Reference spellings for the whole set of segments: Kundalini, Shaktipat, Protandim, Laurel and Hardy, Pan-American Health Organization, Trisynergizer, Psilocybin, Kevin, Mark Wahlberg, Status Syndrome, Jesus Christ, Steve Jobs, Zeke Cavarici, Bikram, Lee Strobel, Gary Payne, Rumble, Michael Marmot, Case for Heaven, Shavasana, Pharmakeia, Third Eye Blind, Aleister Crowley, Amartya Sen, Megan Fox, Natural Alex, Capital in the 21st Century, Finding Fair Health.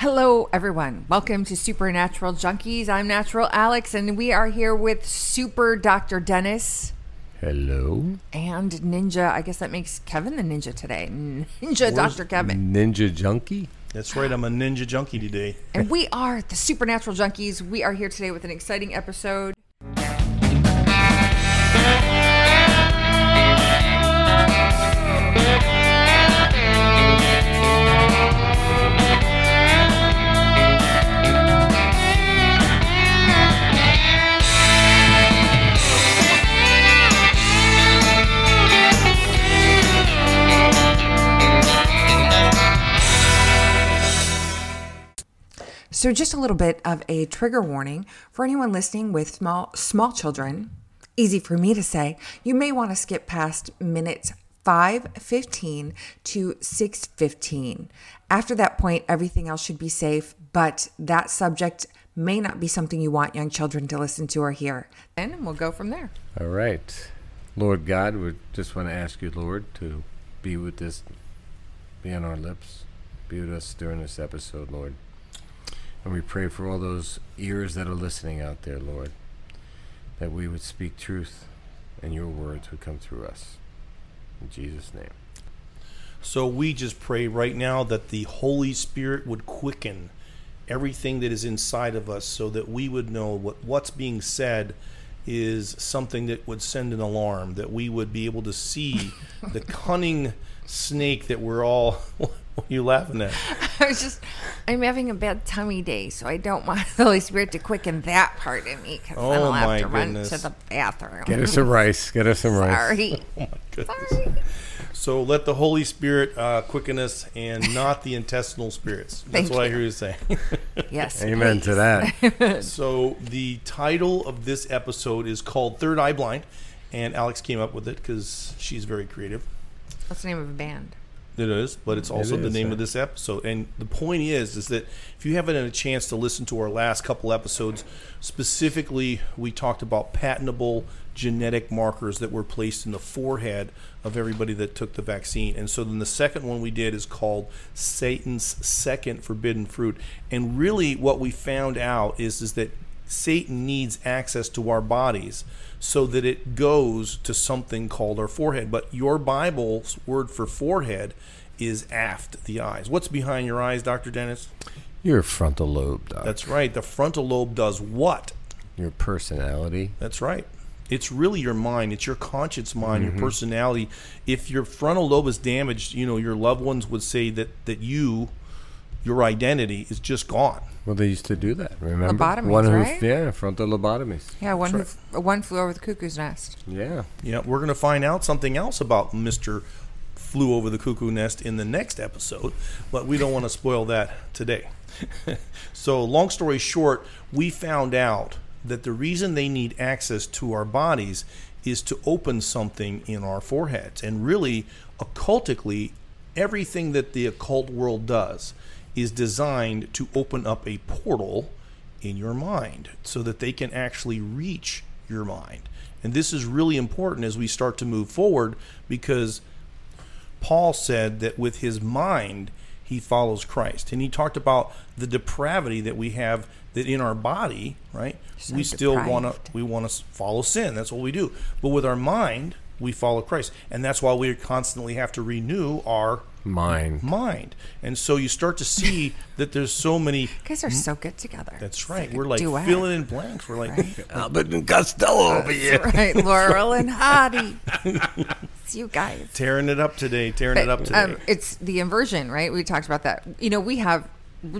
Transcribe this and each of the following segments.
Hello, everyone. Welcome to Supernatural Junkies. I'm Natural Alex, and we are here with Super Dr. Dennis. Hello. And Ninja. I guess that makes Kevin the Ninja today. Ninja Where's Dr. Kevin. Ninja Junkie? That's right. I'm a Ninja Junkie today. And we are the Supernatural Junkies. We are here today with an exciting episode. So just a little bit of a trigger warning for anyone listening with small children. Easy for me to say. You may want to skip past minutes 5:15 to 6:15. After that point, everything else should be safe, but that subject may not be something you want young children to listen to or hear. And we'll go from there. All right. Lord God, we just want to ask you, Lord, to be with this, be on our lips, be with us during this episode, Lord. And we pray for all those ears that are listening out there, Lord, that we would speak truth and your words would come through us. In Jesus' name. So we just pray right now that the Holy Spirit would quicken everything that is inside of us so that we would know what's being said is something that would send an alarm, that we would be able to see the cunning snake that we're all... What are you laughing at? I'm having a bad tummy day, so I don't want the Holy Spirit to quicken that part in me because then I'll have to run to the bathroom. Get us some rice. Get us some rice. Oh, my goodness. Sorry. So let the Holy Spirit quicken us and not the intestinal spirits. That's what I hear you saying. Yes. Amen to that. So the title of this episode is called Third Eye Blind, and Alex came up with it because she's very creative. What's the name of a band? It is, but it's also the name of this episode. And the point is that if you haven't had a chance to listen to our last couple episodes, specifically we talked about patentable genetic markers that were placed in the forehead of everybody that took the vaccine. And so then the second one we did is called Satan's Second Forbidden Fruit. And really what we found out is that Satan needs access to our bodies so that it goes to something called our forehead. But your Bible's word for forehead is aft the eyes. What's behind your eyes, Dr. Dennis? Your frontal lobe, Doc. That's right. The frontal lobe does what? Your personality. That's right. It's really your mind. It's your conscious mind, your personality. If your frontal lobe is damaged, your loved ones would say that your identity is just gone. Well, they used to do that, remember? Lobotomies, right? Yeah, frontal lobotomies. Yeah, one flew over the cuckoo's nest. Yeah. Yeah, we're going to find out something else about Mr. Flew Over the Cuckoo Nest in the next episode, but we don't want to spoil that today. So, long story short, we found out that the reason they need access to our bodies is to open something in our foreheads. And really, occultically, everything that the occult world does is designed to open up a portal in your mind so that they can actually reach your mind. And this is really important as we start to move forward because Paul said that with his mind, he follows Christ. And he talked about the depravity that we have that in our body, right? So we still want to follow sin. That's what we do. But with our mind, we follow Christ. And that's why we constantly have to renew our mind. And so you start to see that there's so many. You guys are so good together. That's right. Like we're like duet. Filling in blanks. We're like Albert and Costello over here. That's right. Laurel and Hardy. It's you guys. Tearing it up today. It's the inversion, right? We talked about that. We have,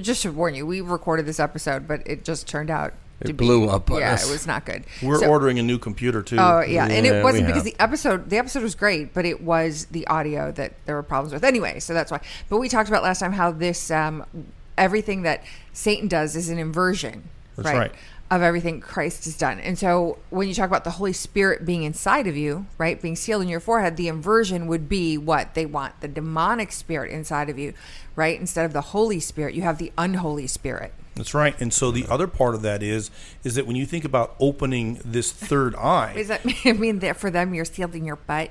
just to warn you, we recorded this episode, but it just turned out. It blew up on us. Yeah, it was not good. We're ordering a new computer, too. Oh, yeah. And it wasn't because the episode was great, but it was the audio that there were problems with. Anyway, so that's why. But we talked about last time how this, everything that Satan does is an inversion. That's right. Of everything Christ has done. And so when you talk about the Holy Spirit being inside of you, right, being sealed in your forehead, the inversion would be what they want, the demonic spirit inside of you, right? Instead of the Holy Spirit, you have the unholy spirit. That's right. And so the other part of that is that when you think about opening this third eye. Does that mean that for them you're sealed in your butt?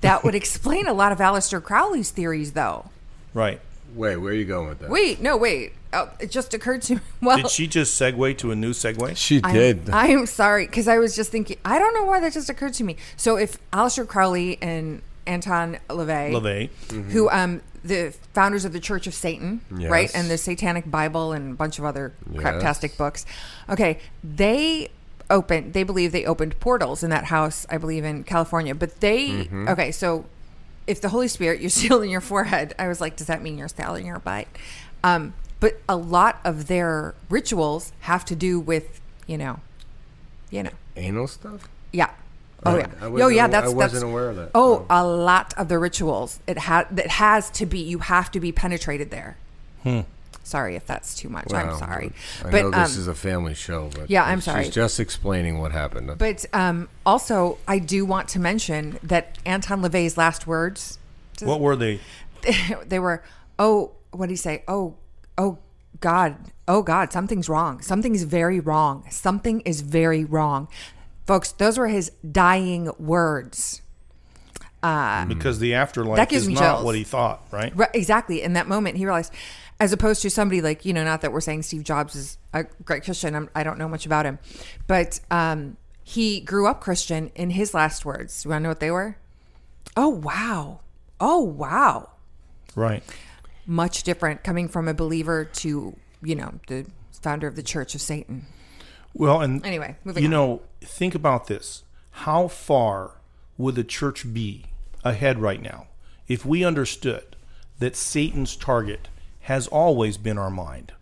That would explain a lot of Aleister Crowley's theories, though. Right. Wait, where are you going with that? Wait, no, wait. Oh, it just occurred to me. Well, did she just segue to a new segue? She did. I am sorry, because I was just thinking. I don't know why that just occurred to me. So if Aleister Crowley and Anton LaVey, mm-hmm. who the founders of the Church of Satan, yes. right, and the Satanic Bible and a bunch of other yes. craptastic books. Okay, they believe they opened portals in that house, I believe, in California. But they mm-hmm. okay, so if the Holy Spirit you're sealing your forehead, I was like, does that mean you're selling your bite? But a lot of their rituals have to do with, you know. Anal stuff? Yeah. Oh, yeah. I wasn't aware of that. A lot of the rituals. It has to be, you have to be penetrated there. Hmm. Sorry if that's too much. Wow. I'm sorry. I know this is a family show, but yeah, I'm sorry. She's just explaining what happened. But also, I do want to mention that Anton LaVey's last words. What were they? They were, what did he say? Oh, God, something's wrong. Something's very wrong. Something is very wrong. Folks, those were his dying words. Because the afterlife is not what he thought, right? Right? Exactly. In that moment, he realized, as opposed to somebody like, not that we're saying Steve Jobs is a great Christian. I don't know much about him. But he grew up Christian in his last words. You want to know what they were? Oh, wow. Right. Much different coming from a believer to, the founder of the Church of Satan. Well, and anyway, moving on. Think about this. How far would the church be ahead right now if we understood that Satan's target has always been our mind,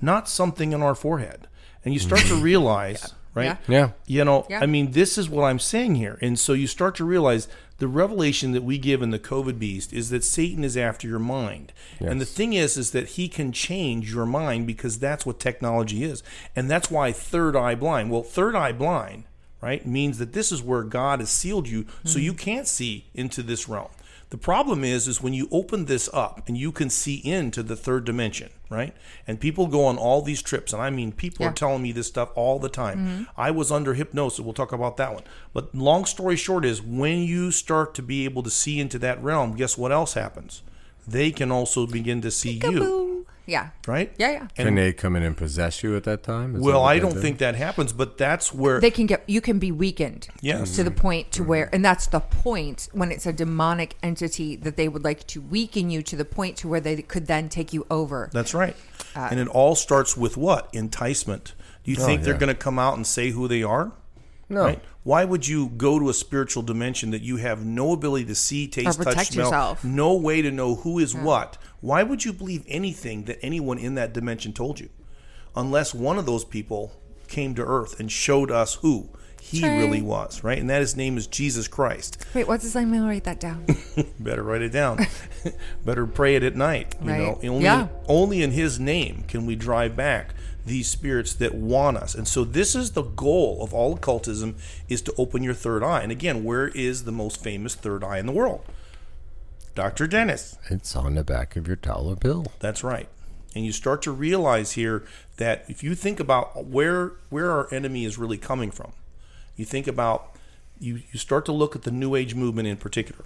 not something in our forehead? And you start to realize, right? Yeah. Yeah. This is what I'm saying here. And so you start to realize the revelation that we give in the COVID beast is that Satan is after your mind. Yes. And the thing is that he can change your mind because that's what technology is. And that's why third eye blind. Well, third eye blind, right, means that this is where God has sealed you so you can't see into this realm. The problem is when you open this up and you can see into the third dimension, right? And people go on all these trips. And people are telling me this stuff all the time. Mm-hmm. I was under hypnosis. We'll talk about that one. But long story short is when you start to be able to see into that realm, guess what else happens? They can also begin to see you. Yeah. Right? Yeah. And can they come in and possess you at that time? I don't think that happens, but that's where they can you can be weakened. Yes. To the point to where, and that's the point when it's a demonic entity that they would like to weaken you to the point to where they could then take you over. That's right. And it all starts with what? Enticement. Do you think they're going to come out and say who they are? No. Right? Why would you go to a spiritual dimension that you have no ability to see, taste, touch, smell, yourself. No way to know who is what? Why would you believe anything that anyone in that dimension told you? Unless one of those people came to earth and showed us who he really was, right? And that his name is Jesus Christ. Wait, what's his name? I'm going to write that down. Better write it down. Better pray it at night. You know? Only in his name can we drive back these spirits that want us. And so this is the goal of all occultism, is to open your third eye. And again, where is the most famous third eye in the world? Dr. Dennis. It's on the back of your dollar bill. That's right. And you start to realize here that if you think about where our enemy is really coming from, you think about, you start to look at the New Age movement in particular.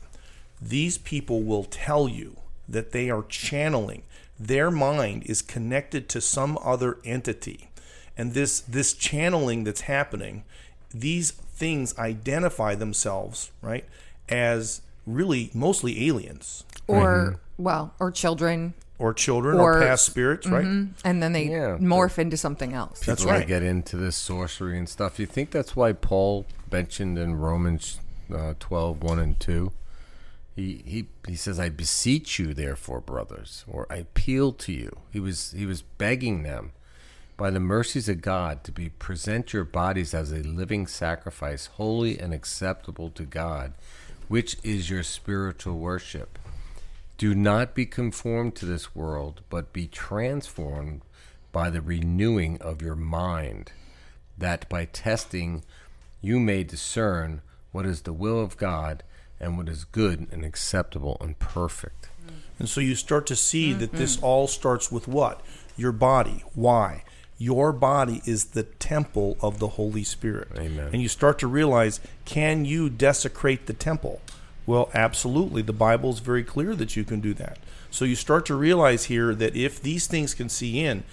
These people will tell you that they are channeling. Their mind is connected to some other entity. And this channeling that's happening, these things identify themselves, right, as really mostly aliens. Or children. Or children or past spirits, right? Mm-hmm. And then they morph into something else. That's right. Get into this sorcery and stuff. You think that's why Paul mentioned in Romans 12, 1 and 2, he says, I beseech you, therefore, brothers, or I appeal to you. He was begging them, by the mercies of God, to present your bodies as a living sacrifice, holy and acceptable to God, which is your spiritual worship. Do not be conformed to this world, but be transformed by the renewing of your mind, that by testing you may discern what is the will of God and what is good and acceptable and perfect. And so you start to see that this all starts with what? Your body. Why? Your body is the temple of the Holy Spirit. Amen. And you start to realize, can you desecrate the temple? Well, absolutely. The Bible's very clear that you can do that. So you start to realize here that if these things can see in,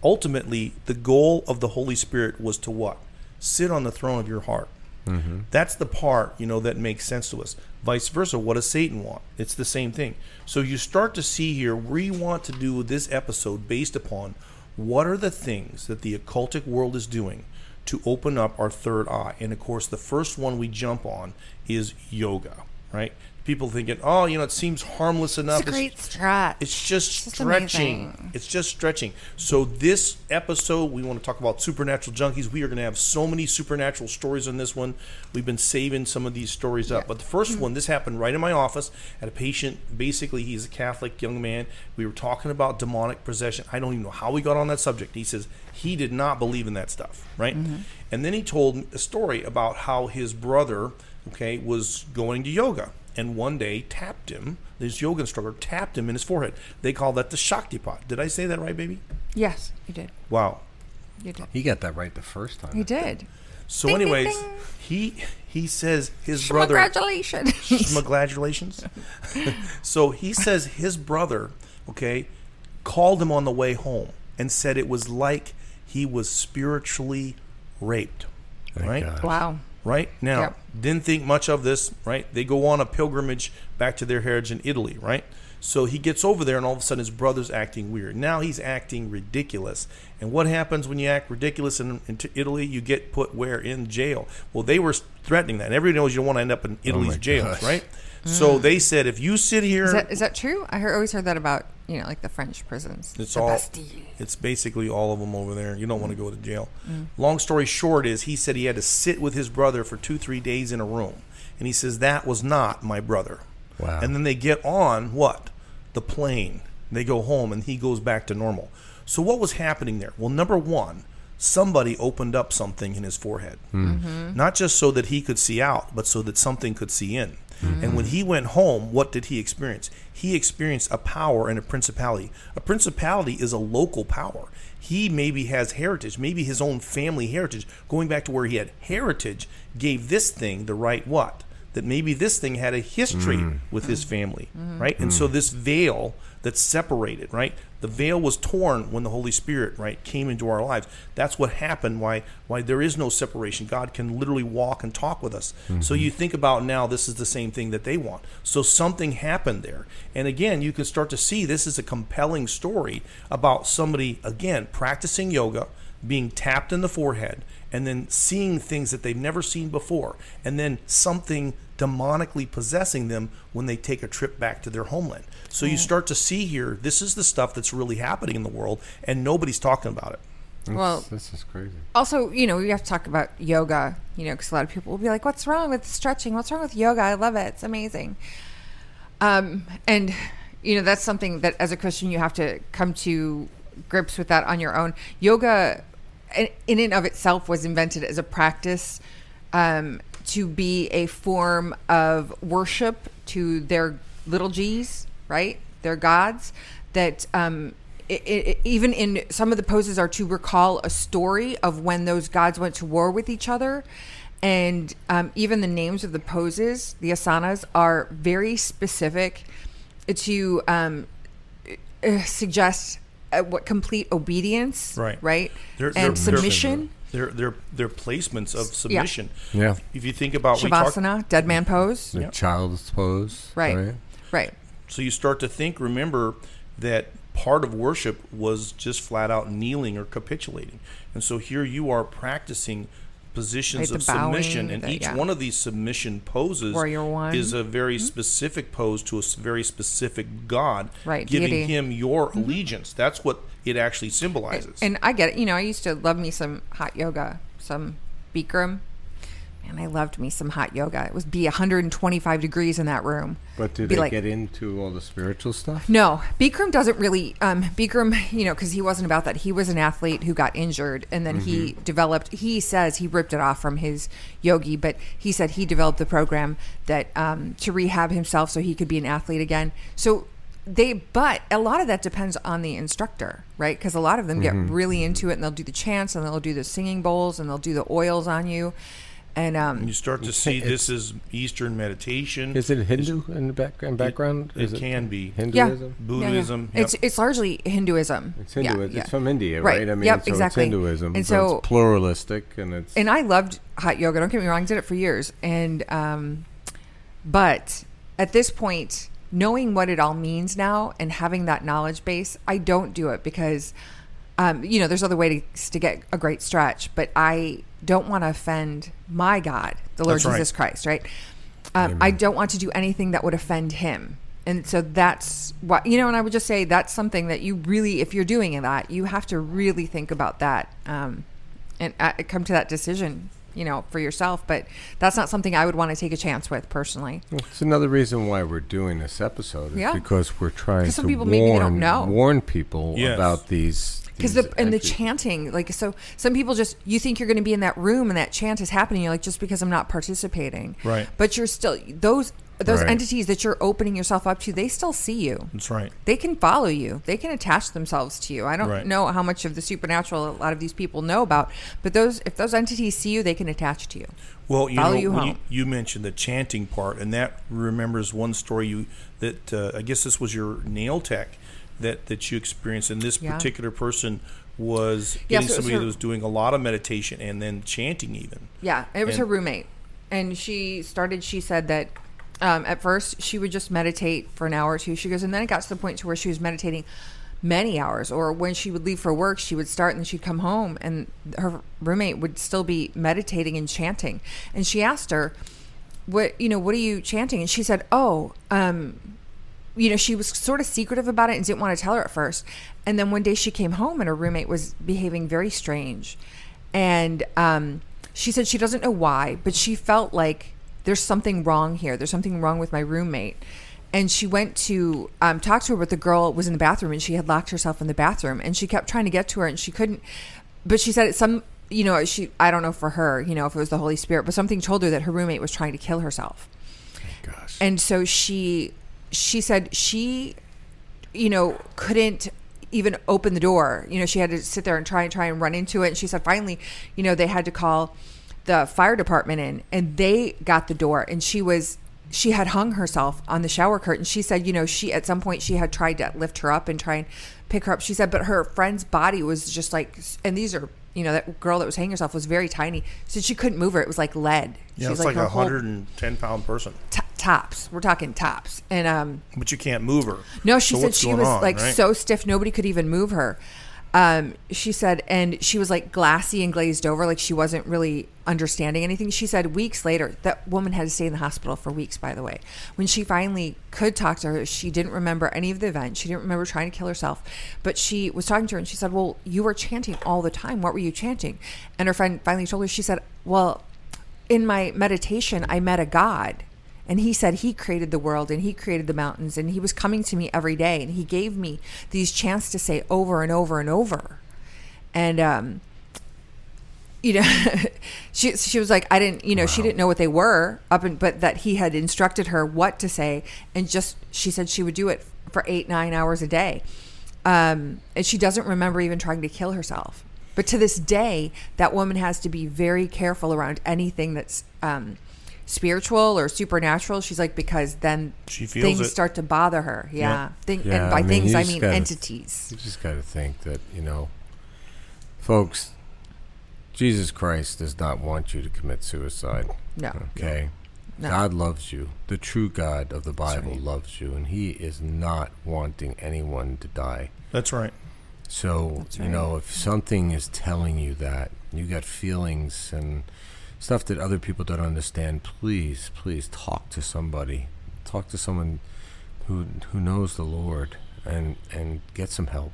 ultimately the goal of the Holy Spirit was to what? Sit on the throne of your heart. Mm-hmm. That's the part, you know, that makes sense to us. Vice versa, what does Satan want? It's the same thing. So you start to see here, we want to do this episode based upon what are the things that the occultic world is doing to open up our third eye. And of course, the first one we jump on is yoga, right? People thinking, oh, you know, it seems harmless enough. It's a great stretch. It's just stretching. Amazing. It's just stretching. So this episode, we want to talk about supernatural junkies. We are going to have so many supernatural stories on this one. We've been saving some of these stories up. But the first one, this happened right in my office at a patient. Basically, he's a Catholic young man. We were talking about demonic possession. I don't even know how we got on that subject. He says he did not believe in that stuff, right? Mm-hmm. And then he told a story about how his brother, okay, was going to yoga. And one day tapped him, this yoga instructor tapped him in his forehead. They call that the Shaktipat. Did I say that right, baby? Yes, you did. Wow. You did. He got that right the first time. He did. So ding, anyways, ding, ding. He says his brother... Congratulations. Congratulations. So he says his brother, okay, called him on the way home and said it was like he was spiritually raped. Thank right? God. Wow. Right now, yep. Didn't think much of this, right? They go on a pilgrimage back to their heritage in Italy, right? So he gets over there and all of a sudden his brother's acting weird. Now he's acting ridiculous. And what happens when you act ridiculous in Italy? You get put where? In jail. Well, they were threatening that. And everybody knows you don't want to end up in Italy's jails, gosh. Right? Mm. So they said, if you sit here... Is that true? I always heard that about, you know, like the French prisons. It's basically all of them over there. You don't want to go to jail. Mm. Long story short is he said he had to sit with his brother for 2-3 days in a room. And he says, that was not my brother. Wow. And then they get on what? The plane. They go home and he goes back to normal. So what was happening there? Well, number one, somebody opened up something in his forehead. Mm-hmm. Not just so that he could see out, but so that something could see in. Mm-hmm. And when he went home, what did he experience? He experienced a power and a principality. A principality is a local power. He maybe has heritage, maybe his own family heritage, going back to where he had heritage, gave this thing the right what? That maybe this thing had a history with his family, right? And so this veil that separated, right? The veil was torn when the Holy Spirit, right, came into our lives. That's what happened, why there is no separation. God can literally walk and talk with us. Mm-hmm. So you think about now, this is the same thing that they want. So something happened there. And again, you can start to see this is a compelling story about somebody, again, practicing yoga, being tapped in the forehead, and then seeing things that they've never seen before, and then something demonically possessing them when they take a trip back to their homeland. So you start to see here, this is the stuff that's really happening in the world, and nobody's talking about it. Well, this is crazy. Also, you know, we have to talk about yoga, you know, because a lot of people will be like, what's wrong with stretching? What's wrong with yoga? I love it. It's amazing. And, you know, that's something that as a Christian you have to come to grips with that on your own. Yoga in and of itself was invented as a practice to be a form of worship to their little g's, right? Their gods. That even in some of the poses are to recall a story of when those gods went to war with each other. And even the names of the poses, the asanas, are very specific to suggest what complete obedience, right? They're submission. They're placements of submission. Yeah. If you think about Shavasana, dead man pose, the child's pose, right. So you start to think. Remember that part of worship was just flat out kneeling or capitulating, and so here you are practicing positions of submission, bowing, and each one of these submission poses is a very specific pose to a very specific god, giving deity. Him your allegiance. That's what it actually symbolizes. And I get it. You know, I used to love me some hot yoga, some Bikram, and I loved me some hot yoga. It would be 125 degrees in that room. But do they get into all the spiritual stuff? No. Bikram doesn't really, Bikram, you know, because he wasn't about that. He was an athlete who got injured, and then he developed, he says he ripped it off from his yogi, but he said he developed the program that to rehab himself so he could be an athlete again. So but a lot of that depends on the instructor, right? Because a lot of them get really into it, and they'll do the chants, and they'll do the singing bowls, and they'll do the oils on you. And you start to see this is Eastern meditation. Is it Hindu in the background? It can be. Hinduism? Yeah. Buddhism. Yeah. Yep. It's largely Hinduism. It's Hinduism. Yeah. It's from India, right? I mean, yep, so exactly. It's Hinduism. And so it's pluralistic. And I loved hot yoga. Don't get me wrong. I did it for years. But at this point, knowing what it all means now and having that knowledge base, I don't do it because... there's other ways to get a great stretch, but I don't want to offend my God, the Lord that's Jesus right. Christ, right? I don't want to do anything that would offend him. And so that's what, and I would just say that's something that you really, if you're doing that, you have to really think about that and come to that decision, for yourself. But that's not something I would want to take a chance with personally. Well, it's another reason why we're doing this episode is because we're trying to warn people about these. Because the chanting, like, so some people just, you think you're going to be in that room and that chant is happening. You're like, just because I'm not participating. Right. But you're still, those entities that you're opening yourself up to, they still see you. That's right. They can follow you. They can attach themselves to you. I don't know how much of the supernatural a lot of these people know about, but if those entities see you, they can attach to you. Well, you mentioned the chanting part, and that remembers one story that I guess this was your nail tech. That you experienced, and this particular person was getting somebody that was doing a lot of meditation and then chanting even. Yeah, it was her roommate, and she said that at first she would just meditate for an hour or two. She goes, and then it got to the point to where she was meditating many hours, or when she would leave for work, she would start and she'd come home, and her roommate would still be meditating and chanting. And she asked her, what are you chanting? And she said, she was sort of secretive about it and didn't want to tell her at first. And then one day she came home and her roommate was behaving very strange. And she said she doesn't know why, but she felt like there's something wrong here. There's something wrong with my roommate. And she went to talk to her, but the girl was in the bathroom and she had locked herself in the bathroom. And she kept trying to get to her and she couldn't. But she said it's some... I don't know for her, if it was the Holy Spirit, but something told her that her roommate was trying to kill herself. Oh, gosh. And so she said she, couldn't even open the door. She had to sit there and try and run into it. And she said, finally, they had to call the fire department in and they got the door. And she had hung herself on the shower curtain. She said, at some point she had tried to lift her up and try and pick her up. She said, but her friend's body was just like, and these are, that girl that was hanging herself was very tiny. So she couldn't move her. It was like lead. Yeah, she was like a 110-pound person. Tops. We're talking tops. And but you can't move her. No, she said she was so stiff nobody could even move her. She said, and she was like glassy and glazed over, like she wasn't really understanding anything. She said weeks later, that woman had to stay in the hospital for weeks, by the way. When she finally could talk to her, she didn't remember any of the events. She didn't remember trying to kill herself. But she was talking to her and she said, well, you were chanting all the time. What were you chanting? And her friend finally told her, she said, well, in my meditation, I met a God. And he said he created the world and he created the mountains and he was coming to me every day. And he gave me these chants to say over and over and over. And, she was like, I didn't, she didn't know what they were but that he had instructed her what to say. And she said she would do it for 8-9 hours a day. And she doesn't remember even trying to kill herself. But to this day, that woman has to be very careful around anything that's, spiritual or supernatural, she's like, because then things start to bother her. Yeah. And by things, I mean entities. You just got to think that, folks, Jesus Christ does not want you to commit suicide. No. Okay? No. God loves you. The true God of the Bible loves you, and he is not wanting anyone to die. That's right. So, if something is telling you that, you got feelings and... stuff that other people don't understand, please talk to somebody. Talk to someone who knows the Lord and get some help.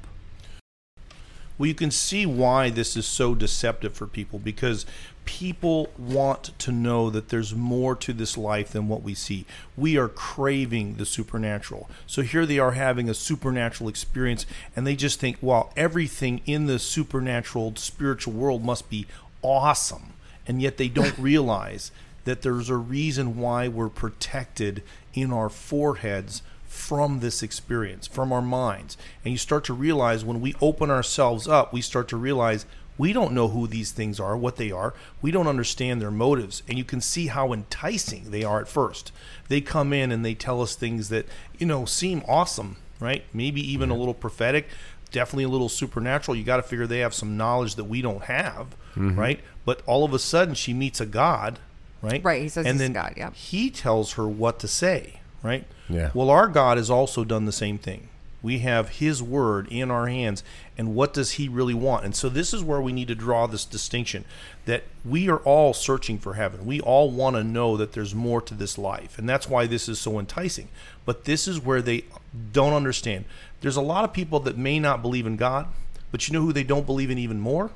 Well, you can see why this is so deceptive for people, because people want to know that there's more to this life than what we see. We are craving the supernatural. So here they are having a supernatural experience, and they just think, wow, everything in the supernatural spiritual world must be awesome. And yet they don't realize that there's a reason why we're protected in our foreheads from this experience, from our minds. And you start to realize when we open ourselves up, we start to realize We don't know who these things are, what they are. We don't understand their motives. And you can see how enticing they are at first. They come in and they tell us things that, you know, seem awesome, right? Maybe even a little prophetic, definitely a little supernatural. You got to figure they have some knowledge that we don't have, right? But all of a sudden she meets a God, right? Right, he says and he's then God, yeah. He tells her what to say, right? Yeah. Well, our God has also done the same thing. We have his word in our hands, and what does he really want? And so this is where we need to draw this distinction, that we are all searching for heaven. We all want to know that there's more to this life, and that's why this is so enticing. But this is where they don't understand. There's a lot of people that may not believe in God, but you know who they don't believe in even more?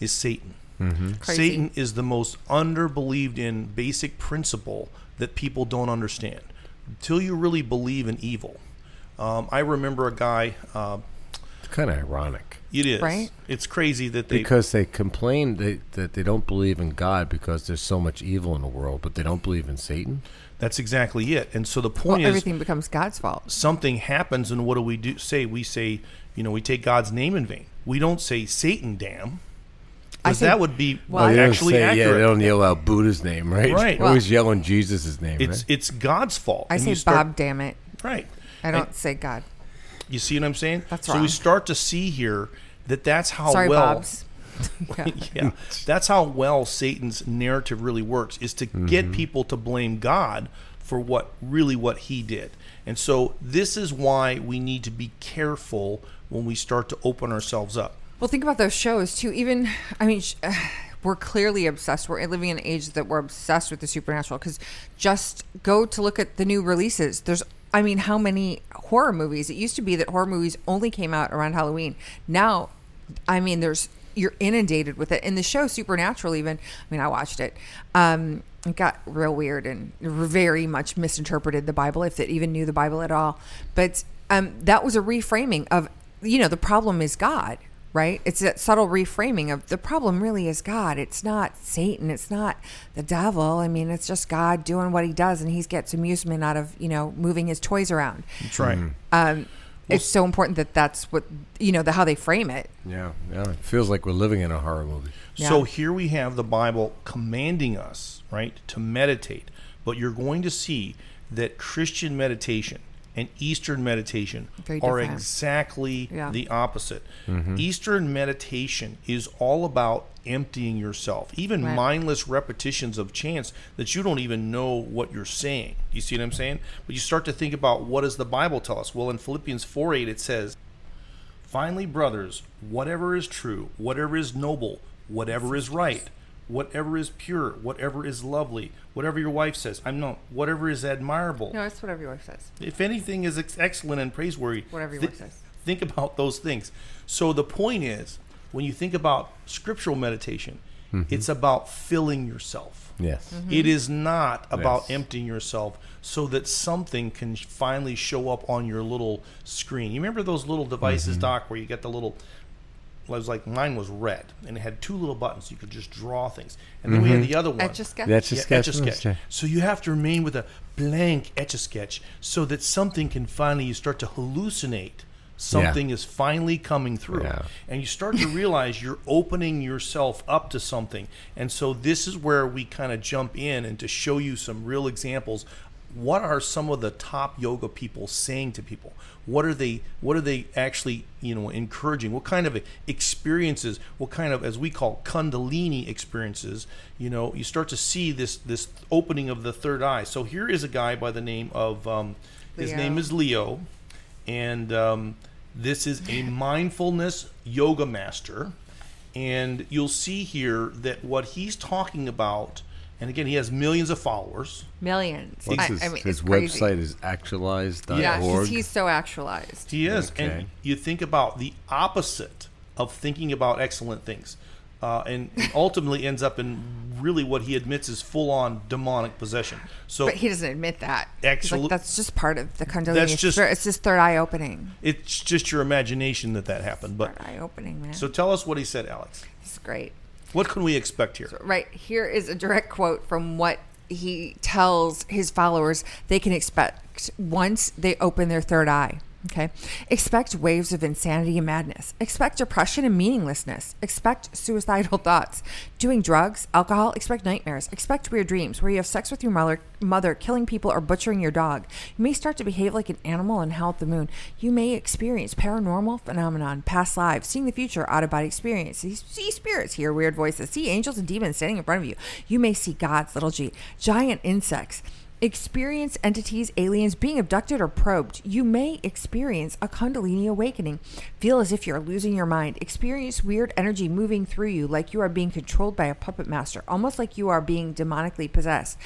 Is Satan. Satan is the most under-believed in basic principle that people don't understand. Until you really believe in evil. I remember a guy. It's kind of ironic. It is. Right? It's crazy that they... Because they complain that they don't believe in God because there's so much evil in the world, but they don't believe in Satan. That's exactly it. And so the point is... everything becomes God's fault. Something happens, and what do we say? We say, you know, we take God's name in vain. We don't say Satan, damn. Because that would be actually accurate. Yeah, they don't yell out Buddha's name, right? Right. Well, always yelling Jesus' name, right? It's God's fault. I say Bob, damn it. Right. I don't say God. You see what I'm saying? That's wrong. So we start to see here that's how Bob's. Yeah. That's how well Satan's narrative really works, is to get people to blame God for what he did. And so this is why we need to be careful when we start to open ourselves up. Well, think about those shows, too. Even, I mean, we're clearly obsessed. We're living in an age that we're obsessed with the supernatural, because just go to look at the new releases. There's how many horror movies? It used to be that horror movies only came out around Halloween. Now, you're inundated with it. And the show Supernatural, even, I watched it. It got real weird and very much misinterpreted the Bible, if it even knew the Bible at all. But that was a reframing of, the problem is God, right? It's that subtle reframing of the problem really is God. It's not Satan. It's not the devil. It's just God doing what he does, and he gets amusement out of, moving his toys around. That's right. It's so important that's what, how they frame it. Yeah. Yeah. It feels like we're living in a horror movie. Yeah. So here we have the Bible commanding us, right, to meditate. But you're going to see that Christian meditation and Eastern meditation are exactly the opposite. Eastern meditation is all about emptying yourself, even mindless repetitions of chants that you don't even know what you're saying. You see what I'm saying? But you start to think about, what does the Bible tell us? Well, in Philippians 4:8, it says, "Finally, brothers, whatever is true, whatever is noble, whatever is right, whatever is pure, whatever is lovely, whatever your wife says, whatever is admirable." No, it's whatever your wife says. "If anything is excellent and praiseworthy," whatever your wife says. Think about those things. So the point is, when you think about scriptural meditation, it's about filling yourself. Yes. It is not about emptying yourself so that something can finally show up on your little screen. You remember those little devices, Doc, where you get the little... Well, it was like mine was red, and it had two little buttons. You could just draw things. And then we had the other one. Etch-a-sketch. Etch-a-sketch. So you have to remain with a blank etch-a-sketch so that something can finally, you start to hallucinate. Something is finally coming through. Yeah. And you start to realize you're opening yourself up to something. And so this is where we kind of jump in and to show you some real examples. What are some of the top yoga people saying to people? What are they actually, encouraging? What kind of experiences, what kind of, as we call, Kundalini experiences, you start to see this opening of the third eye. So here is a guy by the name of, his name is Leo, and this is a mindfulness yoga master. And you'll see here that what he's talking about, and again, he has millions of followers. Millions. His website is actualized.org. Yeah, he's so actualized. He is. Okay. And you think about the opposite of thinking about excellent things, and ultimately ends up in really what he admits is full-on demonic possession. So, but he doesn't admit that. Actually, that's just part of the Kundalini. It's just third eye opening. It's just your imagination that happened. But third eye opening, man. So tell us what he said, Alex. It's great. What can we expect here? Right. Here is a direct quote from what he tells his followers they can expect once they open their third eye. Okay. Expect waves of insanity and madness. Expect depression and meaninglessness. Expect suicidal thoughts. Doing drugs, alcohol, expect nightmares. Expect weird dreams where you have sex with your mother, killing people, or butchering your dog. You may start to behave like an animal and howl at the moon. You may experience paranormal phenomenon, past lives, seeing the future, out-of-body experience. See spirits, hear weird voices, see angels and demons standing in front of you. You may see gods, little g, giant insects. Experience entities, aliens, being abducted or probed. You may experience a Kundalini awakening. Feel as if you're losing your mind. Experience weird energy moving through you like you are being controlled by a puppet master, almost like you are being demonically possessed.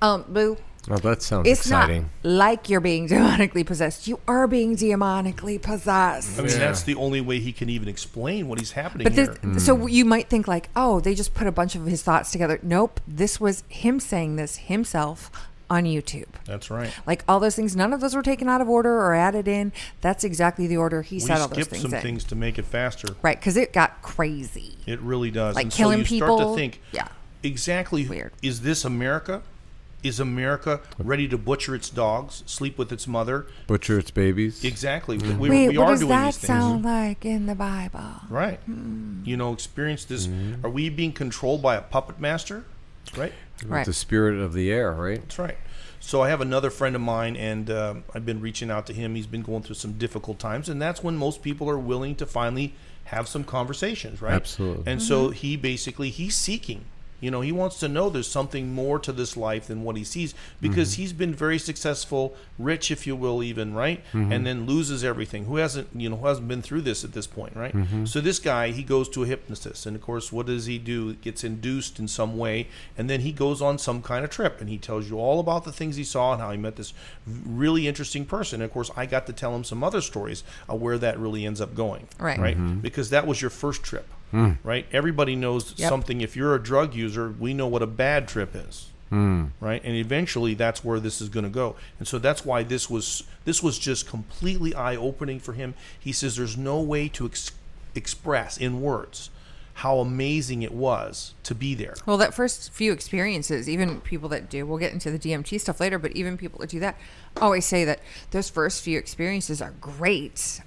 Boo. Oh, that sounds exciting. It's not like you're being demonically possessed. You are being demonically possessed. I mean, that's the only way he can even explain what is happening here. So you might think like, oh, they just put a bunch of his thoughts together. Nope. This was him saying this himself on YouTube. That's right. Like all those things, none of those were taken out of order or added in. That's exactly the order he said all those things in. We skipped some things to make it faster. Right, because it got crazy. It really does. Like and killing people. So you start to think, exactly, weird. Is this America? Is America ready to butcher its dogs, sleep with its mother? Butcher its babies? Exactly. Mm-hmm. Wait, what does that sound like in the Bible? Right. Mm-hmm. You know, experience this. Mm-hmm. Are we being controlled by a puppet master? Right? Right. The spirit of the air, right? That's right. So I have another friend of mine, and I've been reaching out to him. He's been going through some difficult times, and that's when most people are willing to finally have some conversations, right? Absolutely. And so he basically, he's seeking. You know, he wants to know there's something more to this life than what he sees, because he's been very successful, rich, if you will, even, right? Mm-hmm. And then loses everything. Who hasn't been through this at this point, right? Mm-hmm. So this guy, he goes to a hypnotist, and of course, what does he do? Gets induced in some way, and then he goes on some kind of trip, and he tells you all about the things he saw and how he met this really interesting person. And of course, I got to tell him some other stories of where that really ends up going, right? Mm-hmm. Because that was your first trip. Mm. Right? Everybody knows something. If you're a drug user, we know what a bad trip is. Mm. Right? And eventually that's where this is going to go. And so that's why this was just completely eye-opening for him. He says there's no way to express in words how amazing it was to be there. Well, that first few experiences, even people that do, we'll get into the DMT stuff later, but even people that do that always say that those first few experiences are great.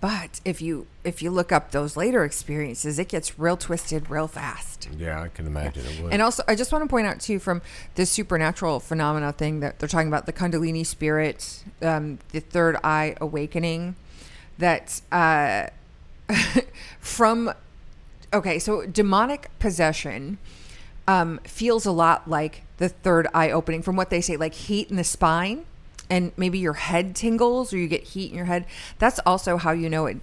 But if you look up those later experiences, it gets real twisted real fast. Yeah, I can imagine it would. And also, I just want to point out, too, from this supernatural phenomena thing that they're talking about, the Kundalini spirit, the third eye awakening, that so demonic possession feels a lot like the third eye opening, from what they say, like heat in the spine. And maybe your head tingles or you get heat in your head. That's also how you know it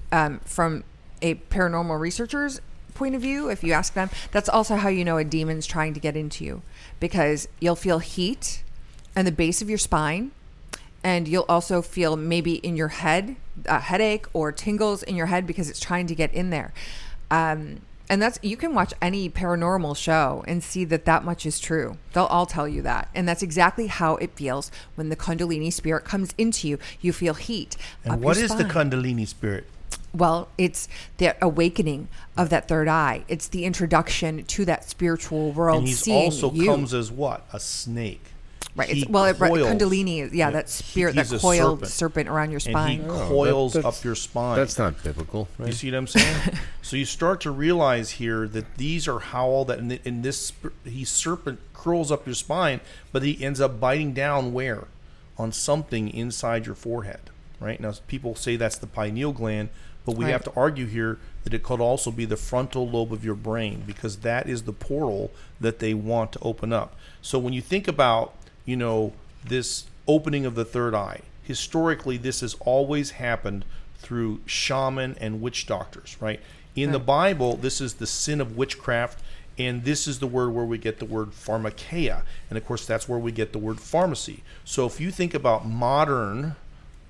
from a paranormal researcher's point of view. If you ask them, that's also how you know a demon's trying to get into you, because you'll feel heat in the base of your spine. And you'll also feel maybe in your head a headache or tingles in your head because it's trying to get in there. And that's, you can watch any paranormal show and see that much is true. They'll all tell you that. And that's exactly how it feels when the Kundalini spirit comes into you. You feel heat. And what is the Kundalini spirit? Well, it's the awakening of that third eye. It's the introduction to that spiritual world. And he also comes as what? A snake. Right. Kundalini is that spirit, that coiled serpent around your spine. And he coils up your spine. That's not biblical. Right? You see what I'm saying? So you start to realize here that these are how all that, and this he serpent curls up your spine, but he ends up biting down where? On something inside your forehead. Right? Now people say that's the pineal gland, but we have to argue here that it could also be the frontal lobe of your brain, because that is the portal that they want to open up. So when you think about this opening of the third eye. Historically, this has always happened through shaman and witch doctors, right? In the Bible, this is the sin of witchcraft, and this is the word where we get the word pharmakeia. And of course, that's where we get the word pharmacy. So if you think about modern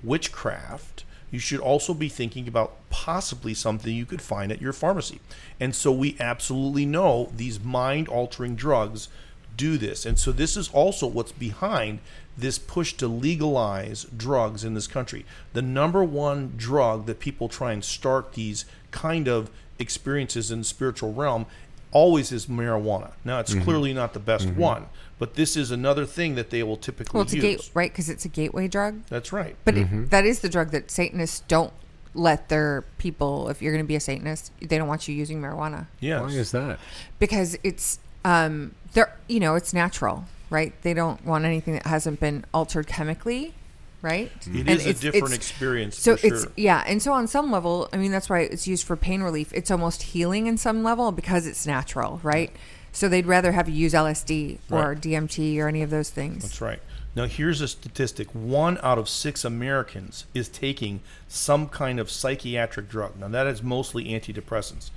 witchcraft, you should also be thinking about possibly something you could find at your pharmacy. And so we absolutely know these mind-altering drugs do this. And so this is also what's behind this push to legalize drugs in this country. The number one drug that people try and start these kind of experiences in the spiritual realm always is marijuana. Now, it's clearly not the best one, but this is another thing that they will typically use. Right, because it's a gateway drug. That's right. But that is the drug that Satanists don't let their people, if you're going to be a Satanist, they don't want you using marijuana. Yes. Why is that? Because it's, it's natural, right? They don't want anything that hasn't been altered chemically, right? It is a different experience. So for it's, yeah. And so on some level, I mean, that's why it's used for pain relief. It's almost healing in some level because it's natural, right? So they'd rather have you use LSD or DMT or any of those things. That's right. Now, here's a statistic. 1 out of 6 Americans is taking some kind of psychiatric drug. Now, that is mostly antidepressants.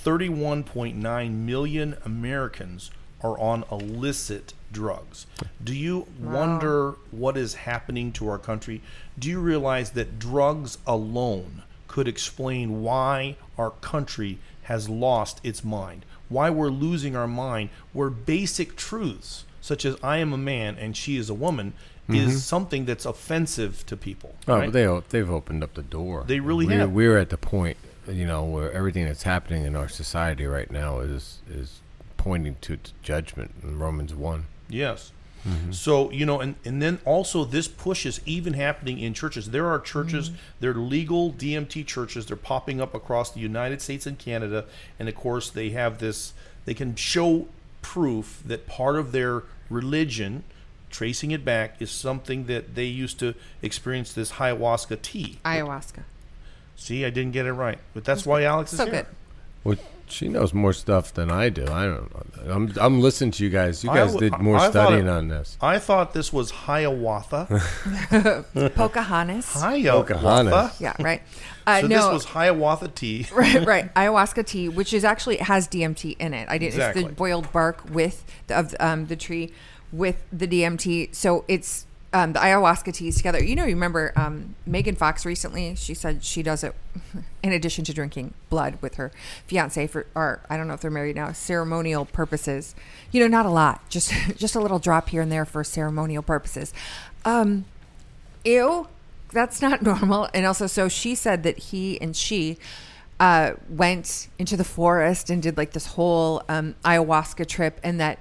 31.9 million Americans are on illicit drugs. Do you wonder what is happening to our country? Do you realize that drugs alone could explain why our country has lost its mind? Why we're losing our mind, where basic truths such as I am a man and she is a woman is something that's offensive to people. Oh, right? They've opened up the door. They really have. We're at the point, where everything that's happening in our society right now is pointing to judgment in Romans 1. Yes. Mm-hmm. So, and then also this push is even happening in churches. There are churches, they're legal DMT churches. They're popping up across the United States and Canada. And, of course, they have this, they can show proof that part of their religion, tracing it back, is something that they used to experience this ayahuasca tea. Ayahuasca. See, I didn't get it right. But that's why Alex is so here. Good. Well, she knows more stuff than I do. I don't know. I'm listening to you guys. You guys did more studying on this. I thought this was Hiawatha. Pocahontas. Pocahontas. Yeah, right. This was Hiawatha tea. Right. Ayahuasca tea, which is actually, it has DMT in it. Exactly. It's the boiled bark of the tree with the DMT. So it's the ayahuasca teas together. You remember Megan Fox recently, she said she does it in addition to drinking blood with her fiance or I don't know if they're married now, ceremonial purposes. Not a lot, just a little drop here and there for ceremonial purposes. Ew, that's not normal. And also, so she said that he and she went into the forest and did like this whole ayahuasca trip, and that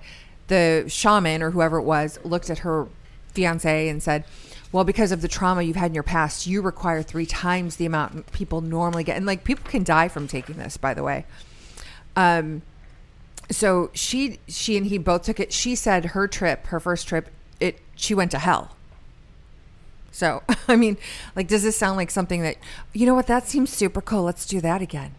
the shaman or whoever it was looked at her fiance and said, well, because of the trauma you've had in your past, you require 3 times the amount people normally get. And like, people can die from taking this, by the way. So she and he both took it. She said her first trip, she went to hell. So, I mean, like, does this sound like something that, that seems super cool. Let's do that again.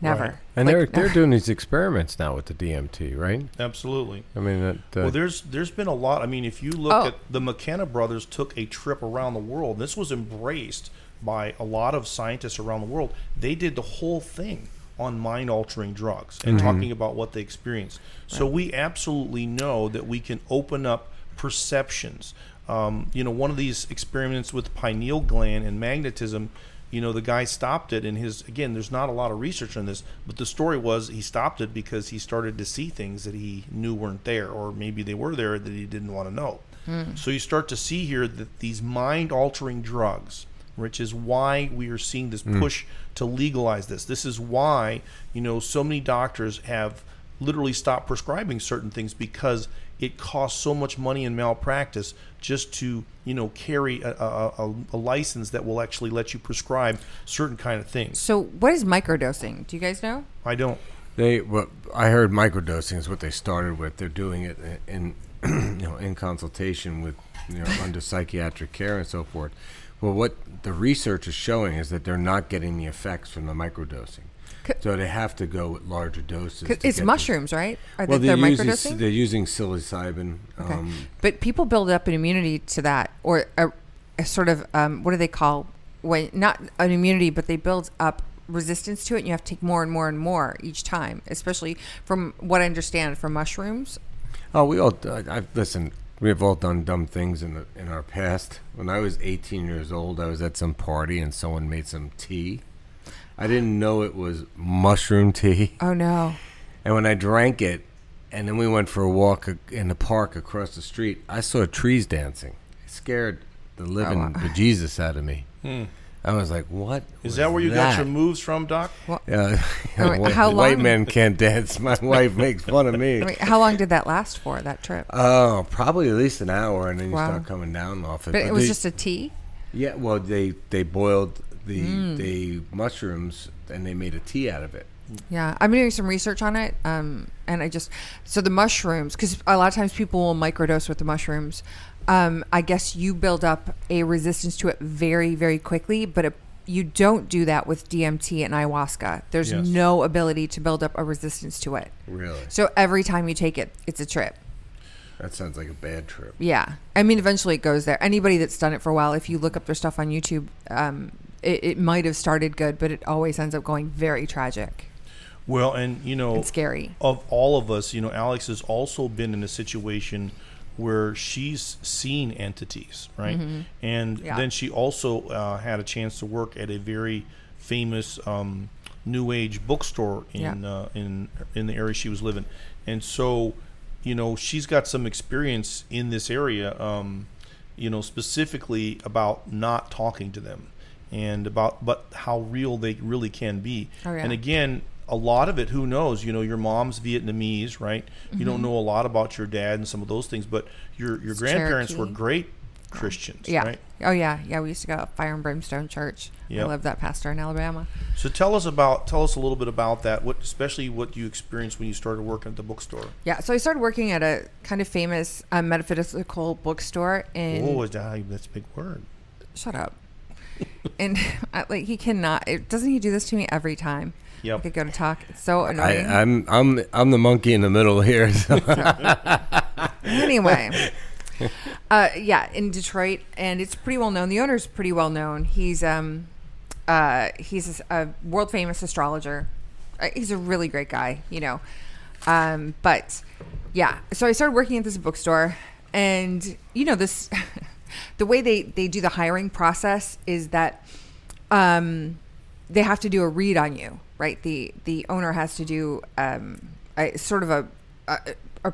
Never. Right. And like, they're doing these experiments now with the DMT, right? Absolutely. I mean, there's been a lot. I mean, if you look at the McKenna brothers took a trip around the world. This was embraced by a lot of scientists around the world. They did the whole thing on mind-altering drugs and talking about what they experienced. Right. So we absolutely know that we can open up perceptions. One of these experiments with pineal gland and magnetism, the guy stopped it, and there's not a lot of research on this, but the story was he stopped it because he started to see things that he knew weren't there, or maybe they were there that he didn't want to know. So you start to see here that these mind-altering drugs, which is why we are seeing this push to legalize this. This is why, so many doctors have literally stopped prescribing certain things because it costs so much money in malpractice just to, carry a license that will actually let you prescribe certain kind of things. So what is microdosing? Do you guys know? I don't. I heard microdosing is what they started with. They're doing it in consultation with, under psychiatric care and so forth. Well, what the research is showing is that they're not getting the effects from the microdosing. So they have to go with larger doses. It's mushrooms, right? They're using psilocybin. Okay. But people build up an immunity to that, or a sort of, what do they call, not an immunity, but they build up resistance to it, and you have to take more and more and more each time, especially from what I understand from mushrooms. Oh, we have all done dumb things in our past. When I was 18 years old, I was at some party, and someone made some tea. I didn't know it was mushroom tea. Oh, no. And when I drank it, and then we went for a walk in the park across the street, I saw trees dancing. It scared the living bejesus out of me. I was like, what? Is that where you got your moves from, Doc? Well, white men can't dance. My wife makes fun of me. Wait, how long did that last for, that trip? Oh, probably at least an hour, and then you start coming down off it. But it was just a tea? Yeah, well, they boiled the mushrooms, and they made a tea out of it. Yeah, I've been doing some research on it, and I just... So the mushrooms, because a lot of times people will microdose with the mushrooms. I guess you build up a resistance to it very, very quickly, but you don't do that with DMT and ayahuasca. There's no ability to build up a resistance to it. Really? So every time you take it, it's a trip. That sounds like a bad trip. Yeah. I mean, eventually it goes there. Anybody that's done it for a while, if you look up their stuff on YouTube, it might have started good, but it always ends up going very tragic. Well, and, you know, it's scary. Of all of us, you know, Alex has also been in a situation where she's seen entities, right? Mm-hmm. And then she also had a chance to work at a very famous New Age bookstore in the area she was living. And so, you know, she's got some experience in this area, you know, specifically about not talking to them and but how real they really can be. Oh, yeah. And again, a lot of it, who knows? You know, your mom's Vietnamese, right? You don't know a lot about your dad and some of those things, but your grandparents were great Christians, right? Oh, yeah. Yeah, we used to go to Fire and Brimstone Church. Yep. I love that pastor in Alabama. So tell us a little bit about that, especially what you experienced when you started working at the bookstore. Yeah, so I started working at a kind of famous metaphysical bookstore in... Oh, that's a big word. Shut up. And like he cannot... Doesn't he do this to me every time? Yep. I could go to talk. It's so annoying. I'm the monkey in the middle here. So. Anyway, in Detroit, and it's pretty well known. The owner's pretty well known. He's a world famous astrologer. He's a really great guy, you know. But yeah, so I started working at this bookstore, and you know this. The way they do the hiring process is that they have to do a read on you. Right, the owner has to do a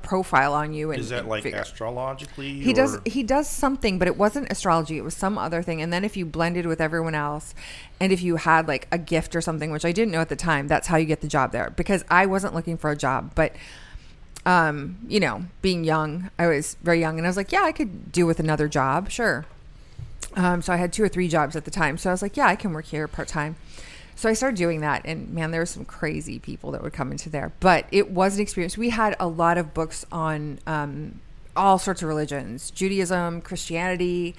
profile on you. And is that like astrologically? He does something, but it wasn't astrology. It was some other thing. And then if you blended with everyone else, and if you had like a gift or something, which I didn't know at the time, that's how you get the job there. Because I wasn't looking for a job, but you know, being young, I was very young, and I was like, yeah, I could do with another job, sure. So I had 2 or 3 jobs at the time. So I was like, yeah, I can work here part time. So I started doing that, and man, there were some crazy people that would come into there. But it was an experience. We had a lot of books on all sorts of religions: Judaism, Christianity,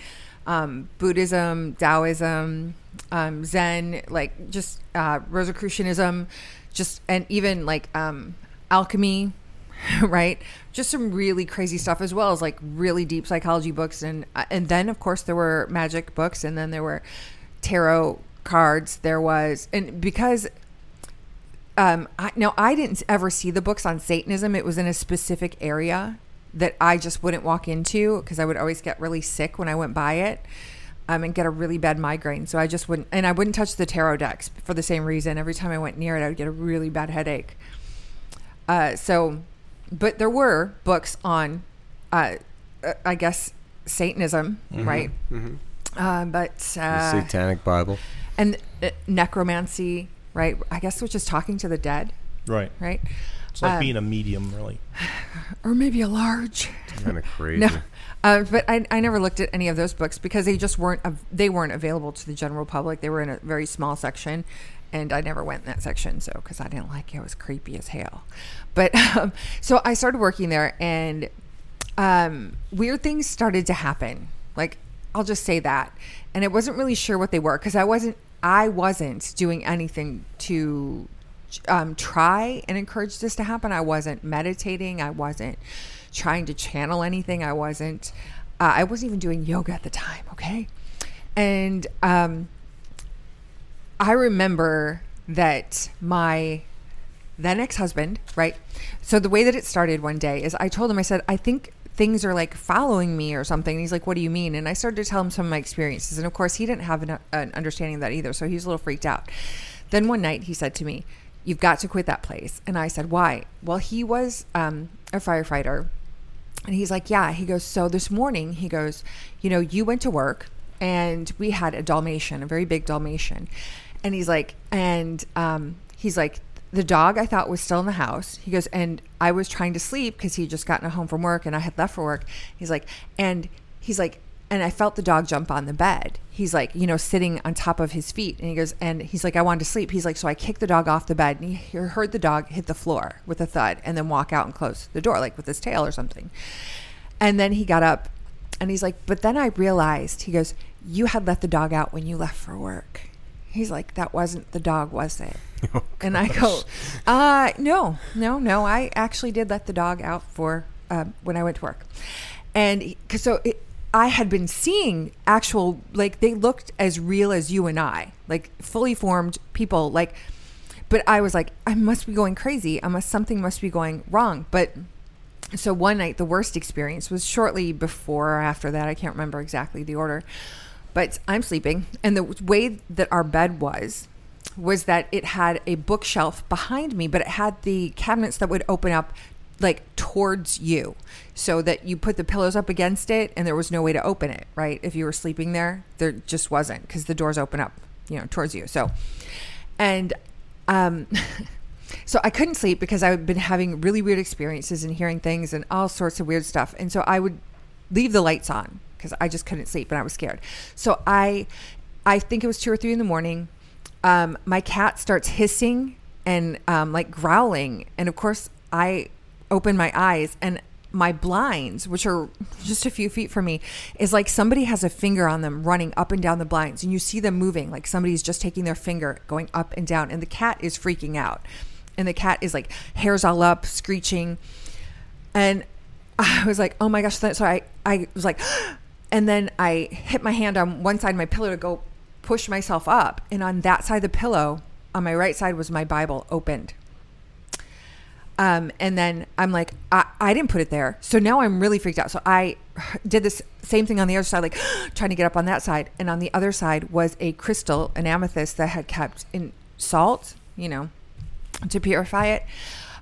Buddhism, Taoism, Zen, like just Rosicrucianism, just and even like alchemy, right? Just some really crazy stuff, as well as like really deep psychology books, and then of course there were magic books, and then there were tarot cards. There was, and because I didn't ever see the books on Satanism. It was in a specific area that I just wouldn't walk into because I would always get really sick when I went by it and get a really bad migraine. So I just wouldn't, and I wouldn't touch the tarot decks for the same reason. Every time I went near it, I would get a really bad headache. But there were books on I guess Satanism, right? The Satanic Bible. And necromancy, right? I guess which is talking to the dead. Right. Right. It's like being a medium, really. Or maybe a large. It's kind of crazy. No, but I never looked at any of those books because they just weren't available to the general public. They were in a very small section, and I never went in that section because I didn't like it. It was creepy as hell. But so I started working there, and weird things started to happen. Like, I'll just say that. And I wasn't really sure what they were because I wasn't doing anything to try and encourage this to happen. I wasn't meditating. I wasn't trying to channel anything. I wasn't even doing yoga at the time. Okay. And I remember that my then ex-husband, right? So the way that it started one day is I told him, I said, I think things are like following me or something. And he's like, what do you mean? And I started to tell him some of my experiences. And of course he didn't have an understanding of that either. So he was a little freaked out. Then one night he said to me, you've got to quit that place. And I said, why? Well, he was a firefighter. And he's like, yeah. He goes, so this morning, he goes, you know, you went to work and we had a Dalmatian, a very big Dalmatian. And he's like, the dog I thought was still in the house. He goes, and I was trying to sleep because he had just gotten home from work and I had left for work. He's like, and I felt the dog jump on the bed. He's like, you know, sitting on top of his feet. And he goes, and he's like, I wanted to sleep. He's like, so I kicked the dog off the bed, and he heard the dog hit the floor with a thud and then walk out and close the door, like with his tail or something. And then he got up and he's like, but then I realized, he goes, you had let the dog out when you left for work. He's like, that wasn't the dog, was it? Oh, and I go, no. I actually did let the dog out for when I went to work. And so I had been seeing actual, like, they looked as real as you and I, like fully formed people. Like, but I was like, I must be going crazy. Something must be going wrong. But so one night, the worst experience was shortly before or after that. I can't remember exactly the order. But I'm sleeping, and the way that our bed was that it had a bookshelf behind me, but it had the cabinets that would open up like towards you, so that you put the pillows up against it and there was no way to open it, right? If you were sleeping there, there just wasn't, because the doors open up, you know, towards you. So, and so I couldn't sleep because I had been having really weird experiences and hearing things and all sorts of weird stuff. And so I would leave the lights on, because I just couldn't sleep and I was scared. So I think it was 2 or 3 in the morning. My cat starts hissing and like growling. And of course I open my eyes, and my blinds, which are just a few feet from me, is like somebody has a finger on them running up and down the blinds, and you see them moving, like somebody's just taking their finger going up and down, and the cat is freaking out. And the cat is like hairs all up, screeching. And I was like, oh my gosh. So I was like, and then I hit my hand on one side of my pillow to go push myself up. And on that side of the pillow, on my right side, was my Bible opened. And then I'm like, I didn't put it there. So now I'm really freaked out. So I did this same thing on the other side, like trying to get up on that side. And on the other side was a crystal, an amethyst that had kept in salt, you know, to purify it.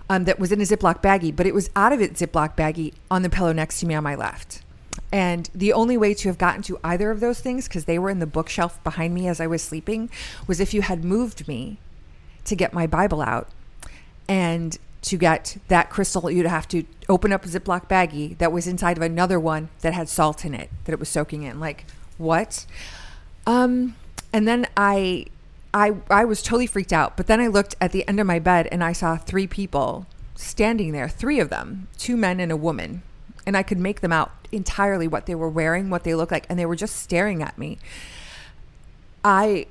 That was in a Ziploc baggie, but it was out of its Ziploc baggie on the pillow next to me on my left. And the only way to have gotten to either of those things, because they were in the bookshelf behind me as I was sleeping, was if you had moved me to get my Bible out. And to get that crystal, you'd have to open up a Ziploc baggie that was inside of another one that had salt in it, that it was soaking in. Like, what? And then I was totally freaked out. But then I looked at the end of my bed and I saw 3 people standing there, 3 of them, 2 men and a woman. And I could make them out entirely, what they were wearing, what they looked like. And they were just staring at me. I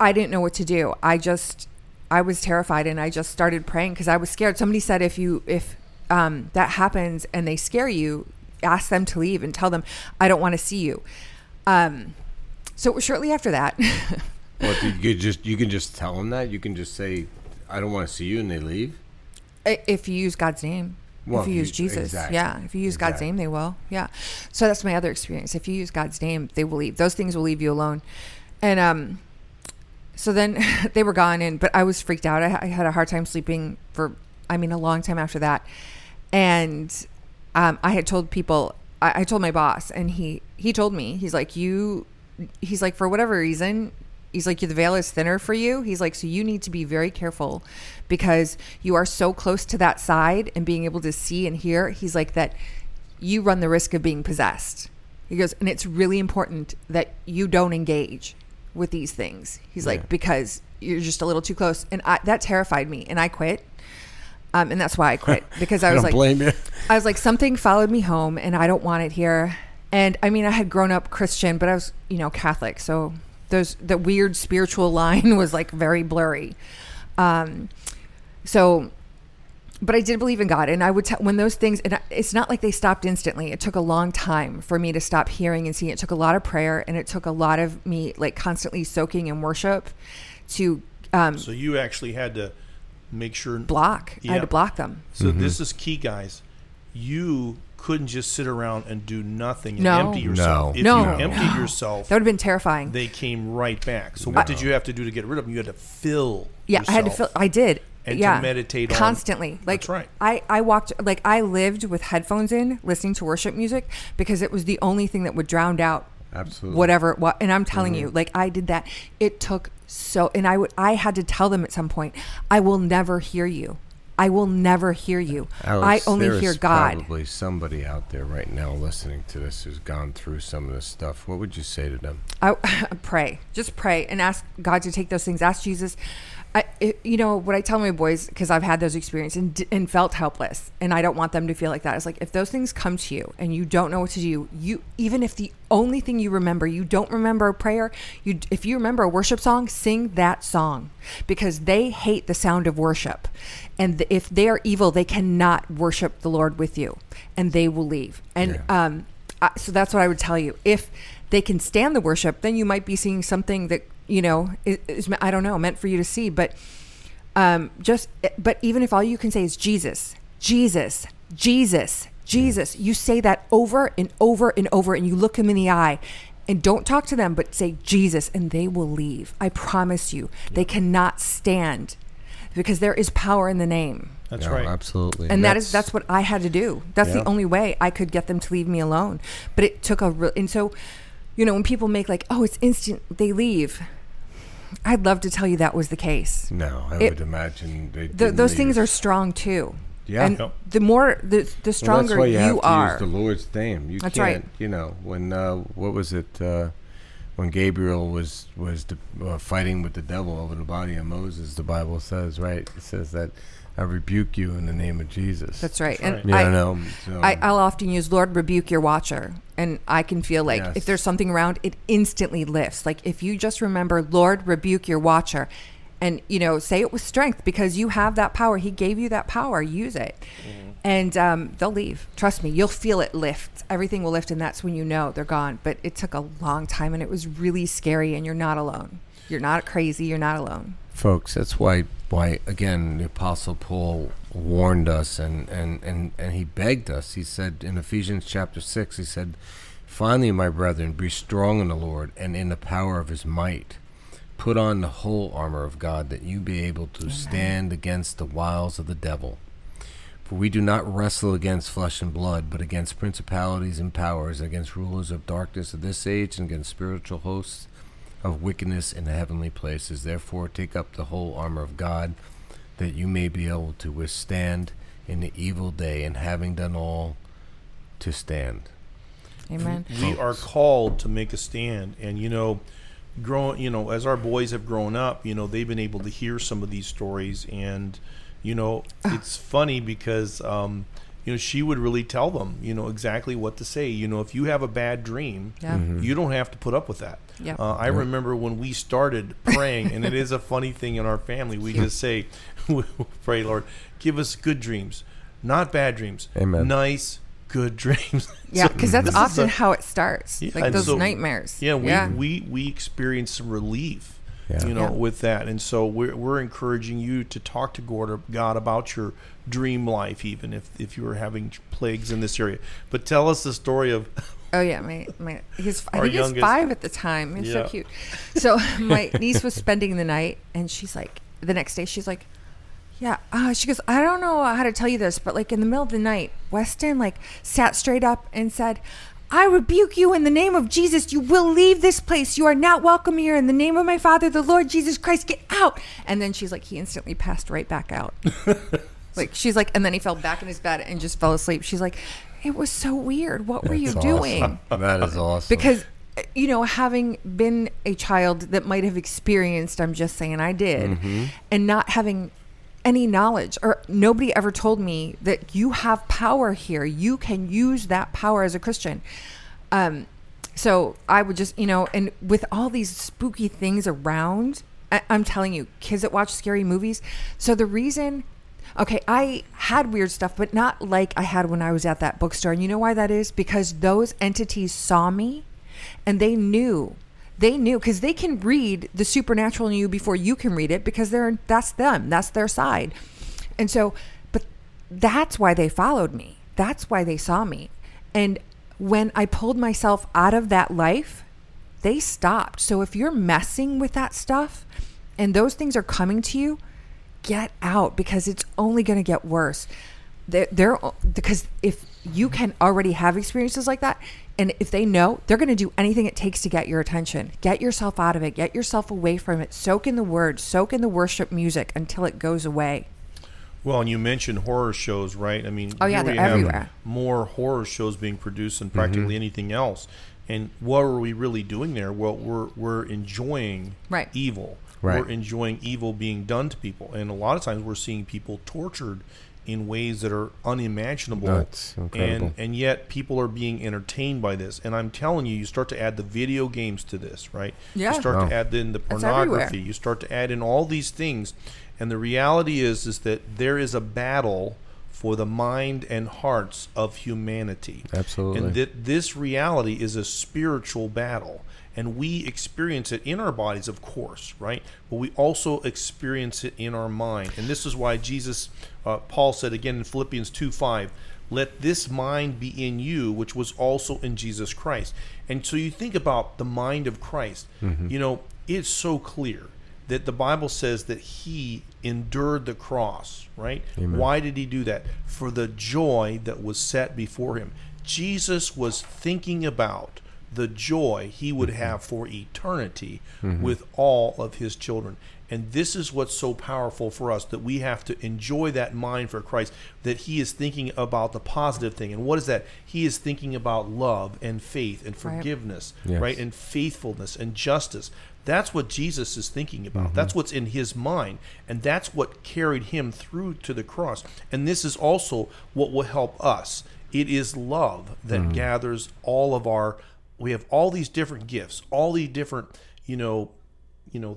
didn't know what to do. I was terrified, and I just started praying because I was scared. Somebody said, if that happens and they scare you, ask them to leave and tell them, I don't want to see you. So it was shortly after that. Well, you can just tell them that. You can just say, I don't want to see you, and they leave. If you use God's name. Well, if you use Jesus. Exactly. Yeah. If you use God's name, they will. Yeah. So that's my other experience. If you use God's name, they will leave. Those things will leave you alone. And so then they were gone, but I was freaked out. I had a hard time sleeping for, a long time after that. And I had told people, I told my boss, and he told me, he's like, for whatever reason, he's like, the veil is thinner for you. He's like, so you need to be very careful, because you are so close to that side and being able to see and hear. He's like, that you run the risk of being possessed. He goes, and it's really important that you don't engage with these things. He's like, because you're just a little too close. And that terrified me, and I quit. And that's why I quit, because I was like, blame you. I was like, something followed me home and I don't want it here. And I had grown up Christian, but I was, Catholic. So the weird spiritual line was like very blurry. But I did believe in God, and I would when those things, and it's not like they stopped instantly. It took a long time for me to stop hearing and seeing. It took a lot of prayer, and it took a lot of me like constantly soaking in worship to, so you actually had to make sure block. Yeah. I had to block them. So This is key, guys. You couldn't just sit around and do nothing and empty yourself. If you emptied yourself, that would have been terrifying. They came right back. So what did you have to do to get rid of them? You had to fill yourself. I had to fill. I did. And to meditate constantly. Like, that's right. I walked, like I lived with headphones in, listening to worship music, because it was the only thing that would drown out Absolutely. Whatever. And I'm telling you, like, I did that. It took so, and I had to tell them at some point, I will never hear you. I will never hear you. Alex, I only hear God. There's probably somebody out there right now listening to this who's gone through some of this stuff. What would you say to them? Pray. Just pray and ask God to take those things. Ask Jesus. You know, what I tell my boys, because I've had those experiences and felt helpless, and I don't want them to feel like that. It's like, if those things come to you and you don't know what to do, even if the only thing you remember, you don't remember a prayer, if you remember a worship song, sing that song, because they hate the sound of worship. And if they are evil, they cannot worship the Lord with you, and they will leave. And so that's what I would tell you. If they can stand the worship, then you might be seeing something that, you know, is, I don't know, meant for you to see. But even if all you can say is Jesus, Jesus, Jesus, Jesus, you say that over and over and over, and you look him in the eye and don't talk to them, but say Jesus, and they will leave. I promise you, they cannot stand, because there is power in the name. That's right. Absolutely. And that's what I had to do. That's the only way I could get them to leave me alone. But it took and so, you know, when people make like, oh, it's instant, they leave. I'd love to tell you that was the case. No, I would imagine they didn't. Those things are strong too. Yeah. And the more, the stronger you are. That's why you have to use the Lord's name. You that's can't, right. You know, when, what was it, when Gabriel was fighting with the devil over the body of Moses, the Bible says, right? It says that I rebuke you in the name of Jesus. That's right. That's right. And I'll often use, Lord, rebuke your watcher. And I can feel like if there's something around, it instantly lifts. Like if you just remember, Lord, rebuke your watcher. And, you know, say it with strength, because you have that power. He gave you that power. Use it. Mm-hmm. And they'll leave. Trust me. You'll feel it lift. Everything will lift. And that's when you know they're gone. But it took a long time, and it was really scary. And you're not alone. You're not crazy. You're not alone. Folks, that's why again, the Apostle Paul warned us and he begged us. He said in Ephesians chapter 6, he said, "Finally, my brethren, be strong in the Lord and in the power of his might. Put on the whole armor of God, that you be able to stand against the wiles of the devil. For we do not wrestle against flesh and blood, but against principalities and powers, against rulers of darkness of this age, and against spiritual hosts of wickedness in the heavenly places. Therefore, take up the whole armor of God, that you may be able to withstand in the evil day, and having done all, to stand." Amen. We are called to make a stand. And, you know, as our boys have grown up, you know, they've been able to hear some of these stories. And, you know, it's funny because, you know, she would really tell them, you know, exactly what to say. You know, if you have a bad dream, you don't have to put up with that. Yep. I remember when we started praying, and it is a funny thing in our family, we just say, we'll pray, Lord, give us good dreams, not bad dreams. Amen. Nice, good dreams. Yeah, because so, that's often how it starts, like those nightmares. Yeah, we experience some relief, you know, with that. And so we're encouraging you to talk to God about your dream life, even if you were having plagues in this area. But tell us the story of... Oh yeah, I think he was 5 at the time. It's so cute. So my niece was spending the night, and she's like, the next day she's like, she goes, "I don't know how to tell you this, but like in the middle of the night, Weston like sat straight up and said, 'I rebuke you in the name of Jesus. You will leave this place. You are not welcome here. In the name of my Father, the Lord Jesus Christ, get out.'" And then she's like, he instantly passed right back out. Like she's like, and then he fell back in his bed and just fell asleep. She's like, "It was so weird. What were you doing?" That is awesome. Because, you know, having been a child that might have experienced, I'm just saying I did, and not having any knowledge, or nobody ever told me that you have power here. You can use that power as a Christian. So I would just, you know, and with all these spooky things around, I'm telling you, kids that watch scary movies. So the reason... Okay, I had weird stuff, but not like I had when I was at that bookstore. And you know why that is? Because those entities saw me, and they knew. They knew, because they can read the supernatural in you before you can read it, because that's them. That's their side. And so, but that's why they followed me. That's why they saw me. And when I pulled myself out of that life, they stopped. So if you're messing with that stuff and those things are coming to you, get out, because it's only going to get worse. Because if you can already have experiences like that. And if they know, they're going to do anything it takes to get your attention. Get yourself out of it. Get yourself away from it. Soak in the word. Soak in the worship music until it goes away. Well, and you mentioned horror shows, right? I mean, oh, yeah, they're everywhere. More horror shows being produced than practically anything else. And what are we really doing there? Well, we're enjoying evil. Right. We're enjoying evil being done to people. And a lot of times we're seeing people tortured in ways that are unimaginable. Nuts. And yet people are being entertained by this. And I'm telling you, you start to add the video games to this, right? Yeah. You start to add in the pornography. You start to add in all these things. And the reality is that there is a battle for the mind and hearts of humanity. Absolutely. And that this reality is a spiritual battle. And we experience it in our bodies, of course, right? But we also experience it in our mind. And this is why Jesus, Paul said again in Philippians 2:5, let this mind be in you, which was also in Jesus Christ. And so you think about the mind of Christ. You know, it's so clear that the Bible says that he endured the cross, right? Amen. Why did he do that? For the joy that was set before him. Jesus was thinking about the joy he would have for eternity with all of his children. And this is what's so powerful for us, that we have to enjoy that mind for Christ, that he is thinking about the positive thing. And what is that? He is thinking about love and faith and forgiveness, right? And faithfulness and justice. That's what Jesus is thinking about. That's what's in his mind. And that's what carried him through to the cross. And this is also what will help us. It is love that gathers all of our. We have all these different gifts, all the different, you know,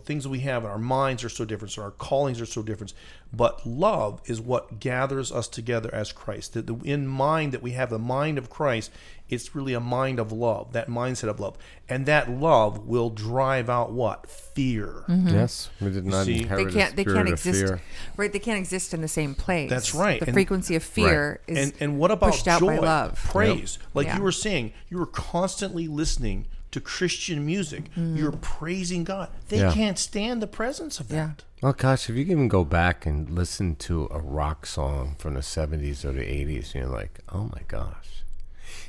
things we have, and our minds are so different, so our callings are so different. But love is what gathers us together as Christ. That in mind that we have the mind of Christ, it's really a mind of love, that mindset of love. And that love will drive out what? Fear. Yes. We did not inherit the spirit of fear. Right, they can't exist in the same place. That's right. The frequency of fear is and what about pushed out by love. Praise. Yep. Like you were saying, you were constantly listening to Christian music. You're praising God. They can't stand the presence of that. Well, gosh, if you can even go back and listen to a rock song from the 70s or the 80s, you're like, oh my gosh.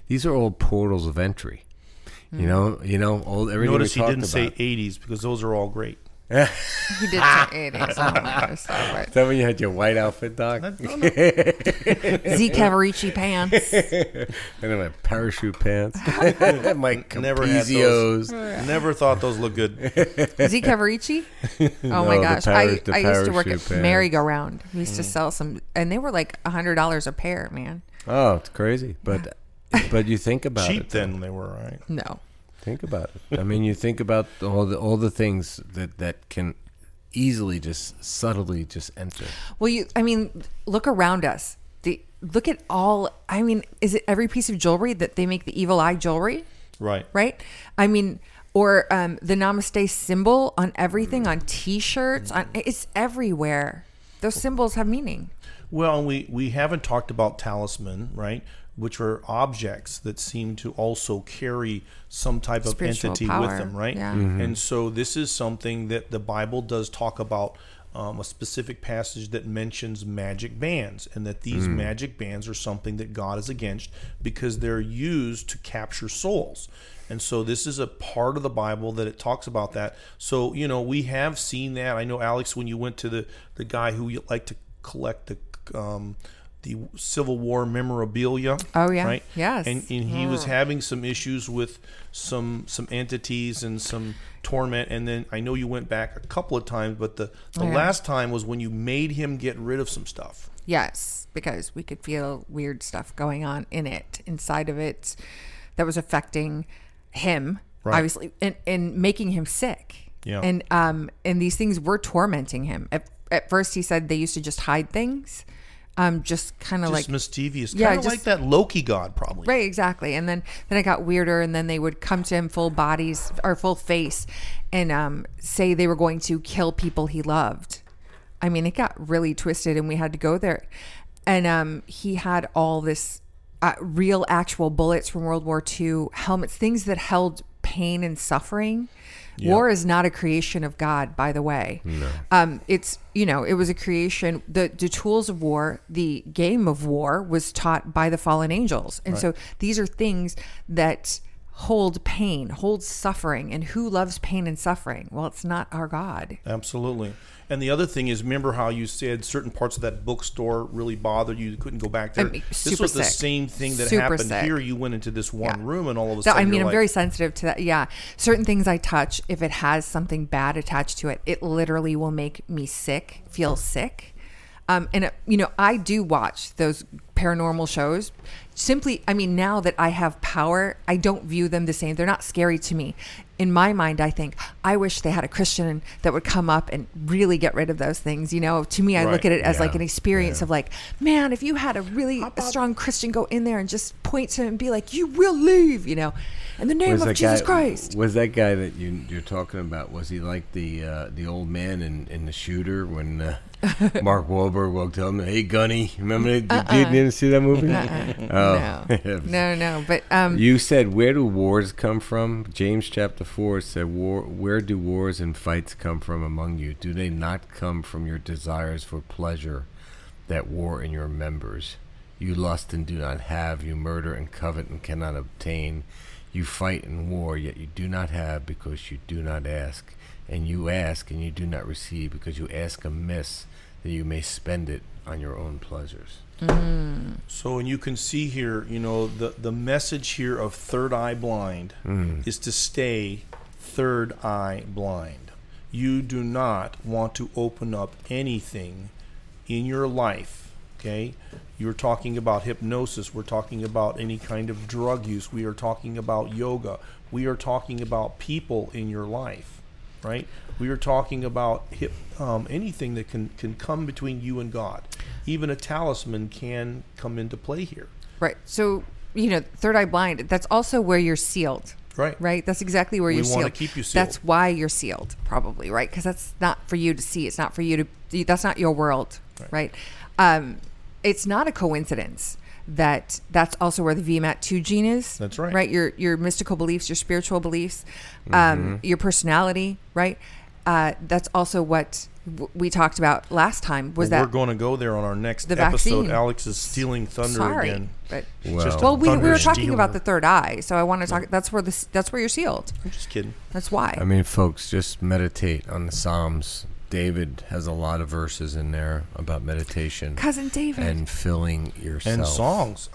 These are all portals of entry. You know, all everything. Notice he didn't say 80s because those are all great. He did say 80s. Is that when you had your white outfit, Doc? Zeke Cavarici pants. And my parachute pants. My Capizios. Never thought those looked good. Zeke Cavarici? Oh no, my gosh. I used to work at Merry-Go-Round. We used to sell some, and they were like $100 a pair, man. Oh, it's crazy. But you think about cheap it. Cheap then they were, right? No. Think about it. I mean, you think about all the things that can easily just subtly just enter. Well, look around us. Look at all. I mean, is it every piece of jewelry that they make the evil eye jewelry? Right. Right. I mean, or the namaste symbol on everything, on T-shirts. It's everywhere. Those symbols have meaning. Well, we haven't talked about talisman, right? Which are objects that seem to also carry some type of spiritual entity power with them, right? Yeah. And so this is something that the Bible does talk about, a specific passage that mentions magic bands, and that these magic bands are something that God is against because they're used to capture souls. And so this is a part of the Bible that it talks about that. So, you know, we have seen that. I know, Alex, when you went to the guy who liked to collect the Civil War memorabilia. Oh yeah, right? Yes. And he was having some issues with some entities and some torment. And then I know you went back a couple of times, but the last time was when you made him get rid of some stuff. Yes, because we could feel weird stuff going on inside of it, that was affecting him, obviously, and making him sick. Yeah. And these things were tormenting him. At first, he said they used to just hide things. Just kind of like mischievous, kind of like that Loki god, probably. Right, exactly. And then it got weirder, and then they would come to him full bodies or full face, and say they were going to kill people he loved. I mean, it got really twisted, and we had to go there. And he had all this real, actual bullets from World War II, helmets, things that held pain and suffering. Yeah. War is not a creation of God, by the way. No. It's, you know, it was a creation. The tools of war, the game of war was taught by the fallen angels. And so these are things that hold pain, hold suffering. And who loves pain and suffering? Well, it's not our God. Absolutely. And the other thing is, remember how you said certain parts of that bookstore really bothered you? You couldn't go back there. I mean, this was the same thing that happened here. You went into this one room and all of a sudden I'm very sensitive to that. Yeah. Certain things I touch, if it has something bad attached to it, it literally will make me sick, feel sick. And, I do watch those paranormal shows. Simply, now that I have power, I don't view them the same. They're not scary to me. In my mind, I think, I wish they had a Christian that would come up and really get rid of those things. You know, to me, I look at it as like an experience of like, man, if you had a really strong Christian go in there and just point to him and be like, you will leave, in the name of Jesus Christ. Was that guy that you're talking about, was he like the old man in The Shooter when Mark Wahlberg walked up and, hey, Gunny, remember you didn't see that movie? No. But you said, where do wars come from? James chapter 4 said, where do wars and fights come from among you? Do they not come from your desires for pleasure that war in your members? You lust and do not have. You murder and covet and cannot obtain. You fight in war, yet you do not have because you do not ask. And you ask and you do not receive because you ask amiss, that you may spend it on your own pleasures. Mm. So, and you can see here, the message here of Third Eye Blind is to stay third eye blind. You do not want to open up anything in your life, okay? You're talking about hypnosis. We're talking about any kind of drug use. We are talking about yoga. We are talking about people in your life, right? We are talking about anything that can come between you and God. Even a talisman can come into play here. Right. So, Third Eye Blind, that's also where you're sealed. Right. Right? That's exactly where you're sealed. We want to keep you sealed. That's why you're sealed, probably, right? Because that's not for you to see. It's not for you to... That's not your world, right? It's not a coincidence that that's also where the VMAT2 gene is. That's right. Right? Your mystical beliefs, your spiritual beliefs, your personality, right? That's also what we talked about last time. We're going to go there on our next episode. Vaccine. Alex is stealing thunder again. But we were talking about the third eye, so I want to talk. That's where you're sealed. I'm just kidding. That's why. Folks, just meditate on the Psalms. David has a lot of verses in there about meditation. Cousin David. And filling yourself. And songs.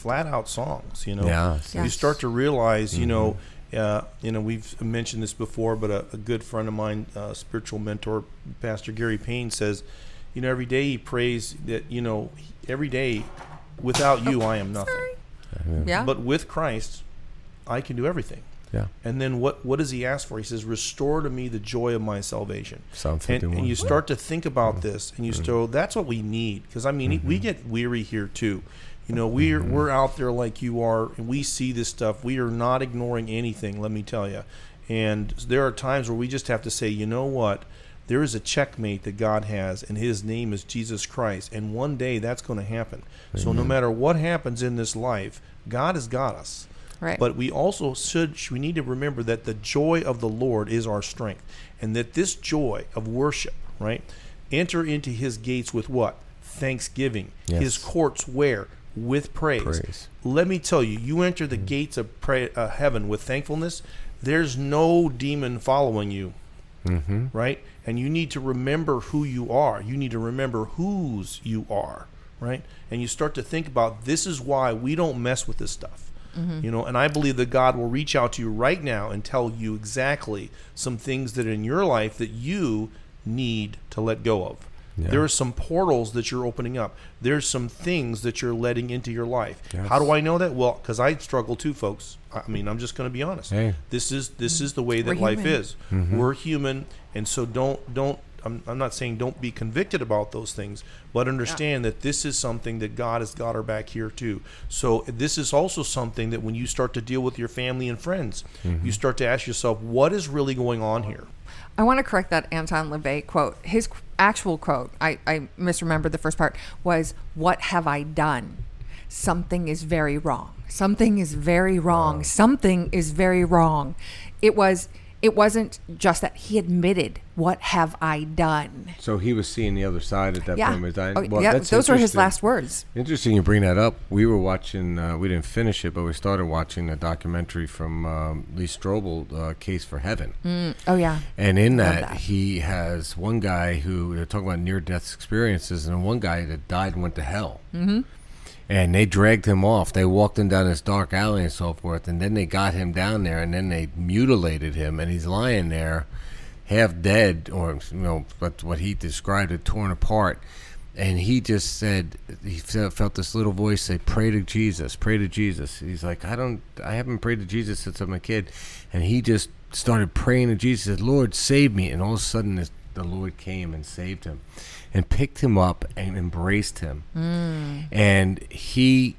Flat out songs, Yes. You start to realize, we've mentioned this before, but a good friend of mine, spiritual mentor, Pastor Gary Payne, says, every day he prays that, every day, without you, I am nothing. Yeah. But with Christ, I can do everything. Yeah. And then what does he ask for? He says, restore to me the joy of my salvation. And you start to think about this, and you start, that's what we need. Because, we get weary here, too. We're out there like you are, and we see this stuff. We are not ignoring anything, let me tell you. And there are times where we just have to say, you know what? There is a checkmate that God has, and his name is Jesus Christ. And one day that's going to happen. Amen. So no matter what happens in this life, God has got us. Right. But we also we need to remember that the joy of the Lord is our strength, and that this joy of worship, right? Enter into his gates with what? Thanksgiving. Yes. His courts where? With praise. Let me tell you, you enter the gates of heaven with thankfulness, there's no demon following you, right? And you need to remember who you are. You need to remember whose you are, right? And you start to think about, this is why we don't mess with this stuff. And I believe that God will reach out to you right now and tell you exactly some things that are in your life that you need to let go of. Yeah. There are some portals that you're opening up. There's some things that you're letting into your life. Yes. How do I know that? Well, because I struggle too, folks. I'm just going to be honest. Hey. This is the way that life is. We're human, and so don't. I'm not saying don't be convicted about those things, but understand that this is something that God has got our back here too. So this is also something that when you start to deal with your family and friends, you start to ask yourself, what is really going on here? I want to correct that Anton LaVey quote. His actual quote, I misremembered the first part, was, what have I done? Something is very wrong. Something is very wrong. Something is very wrong. It was... It wasn't just that. He admitted, what have I done? So he was seeing the other side at that point. Those were his last words. Interesting you bring that up. We were watching, we didn't finish it, but we started watching a documentary from Lee Strobel, Case for Heaven. Mm. Oh, yeah. And in that, he has one guy who, they're talking about near-death experiences, and one guy that died and went to hell. Mm-hmm. And they dragged him off. They walked him down this dark alley and so forth, and then they got him down there, and then they mutilated him, and he's lying there, half dead, or but what he described it, torn apart. And he just said he felt this little voice say, "Pray to Jesus, pray to Jesus." He's like, I haven't prayed to Jesus since I'm a kid, and he just started praying to Jesus. He said, "Lord, save me!" And all of a sudden, the Lord came and saved him and picked him up and embraced him. Mm. And he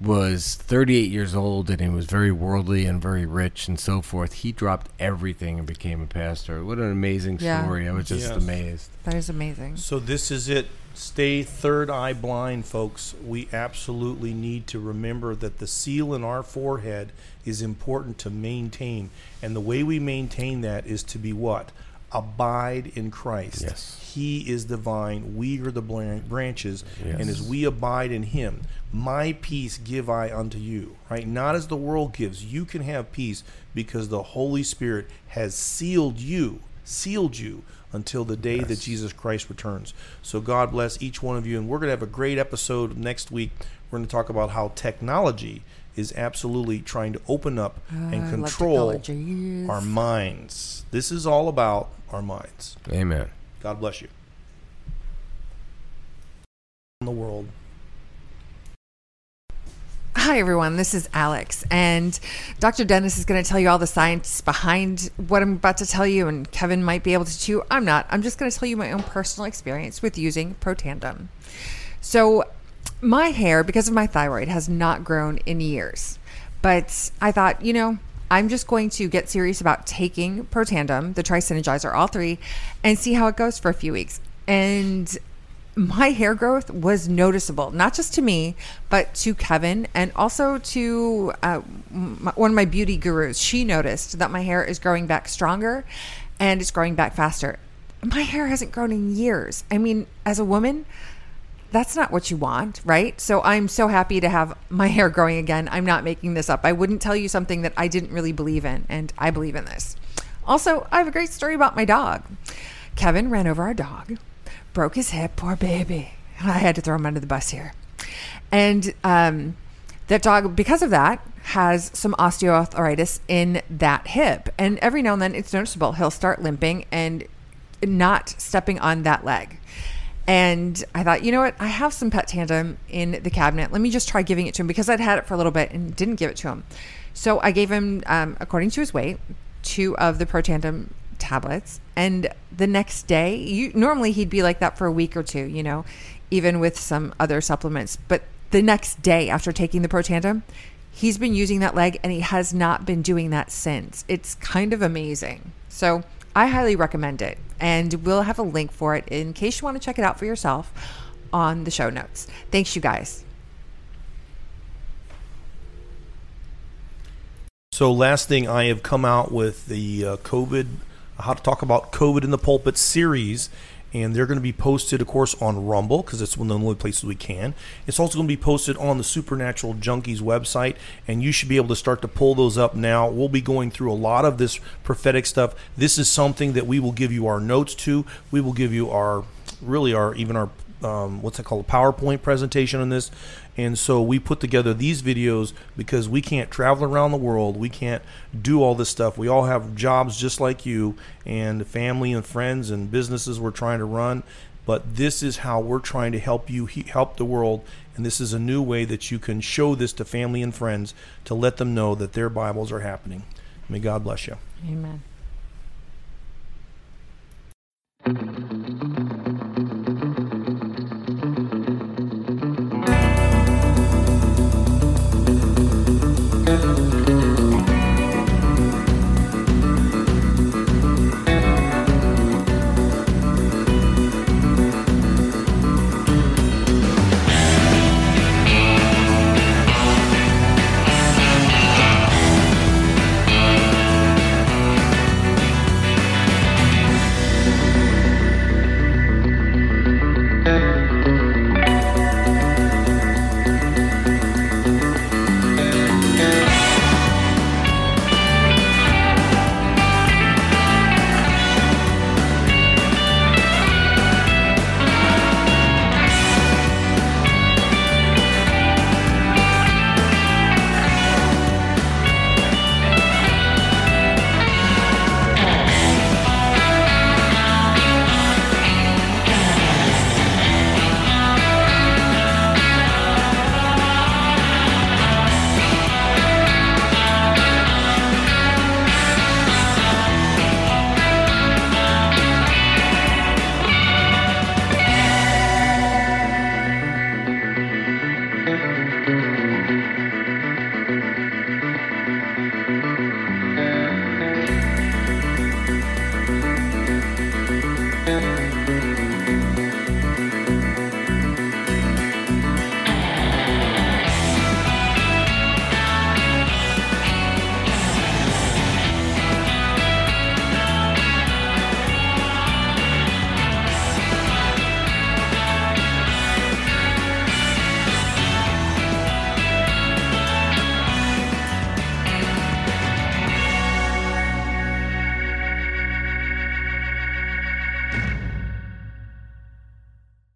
was 38 years old, and he was very worldly and very rich and so forth. He dropped everything and became a pastor. What an amazing story. I was just amazed. That is amazing. So this is it. Stay third eye blind, folks. We absolutely need to remember that the seal in our forehead is important to maintain. And the way we maintain that is to be what? Abide in Christ. Yes. He is the vine. We are the branches. Yes. And as we abide in him, my peace give I unto you. Right? Not as the world gives. You can have peace because the Holy Spirit has sealed you until the day that Jesus Christ returns. So God bless each one of you. And we're going to have a great episode next week. We're going to talk about how technology is absolutely trying to open up and control our minds. This is all about our minds. Amen. God bless you. In the world. Hi, everyone. This is Alex, and Dr. Dennis is going to tell you all the science behind what I'm about to tell you, and Kevin might be able to too. I'm not. I'm just going to tell you my own personal experience with using Protandim. So my hair, because of my thyroid, has not grown in years. But I thought, I'm just going to get serious about taking Protandim, the Trisynergizer, all three, and see how it goes for a few weeks. And my hair growth was noticeable, not just to me, but to Kevin, and also to one of my beauty gurus. She noticed that my hair is growing back stronger, and it's growing back faster. My hair hasn't grown in years. I mean, as a woman, that's not what you want, right? So I'm so happy to have my hair growing again. I'm not making this up. I wouldn't tell you something that I didn't really believe in, and I believe in this. Also, I have a great story about my dog. Kevin ran over our dog, broke his hip, poor baby. I had to throw him under the bus here. And that dog, because of that, has some osteoarthritis in that hip. And every now and then it's noticeable. He'll start limping and not stepping on that leg. And I thought, you know what? I have some Protandim in the cabinet. Let me just try giving it to him, because I'd had it for a little bit and didn't give it to him. So I gave him, according to his weight, 2 of the Protandim tablets. And the next day, normally he'd be like that for a week or two, even with some other supplements. But the next day after taking the Protandim, he's been using that leg, and he has not been doing that since. It's kind of amazing. So I highly recommend it, and we'll have a link for it in case you want to check it out for yourself on the show notes. Thanks, you guys. So last thing, I have come out with the COVID, how to talk about COVID in the pulpit series, and they're going to be posted, of course, on Rumble, because it's one of the only places we can. It's also going to be posted on the Supernatural Junkies website, and you should be able to start to pull those up now. We'll be going through a lot of this prophetic stuff. This is something that we will give you our notes to. We will give you our PowerPoint presentation on this. And so we put together these videos because we can't travel around the world. We can't do all this stuff. We all have jobs just like you, and family and friends and businesses we're trying to run. But this is how we're trying to help you, help the world. And this is a new way that you can show this to family and friends to let them know that their Bibles are happening. May God bless you. Amen.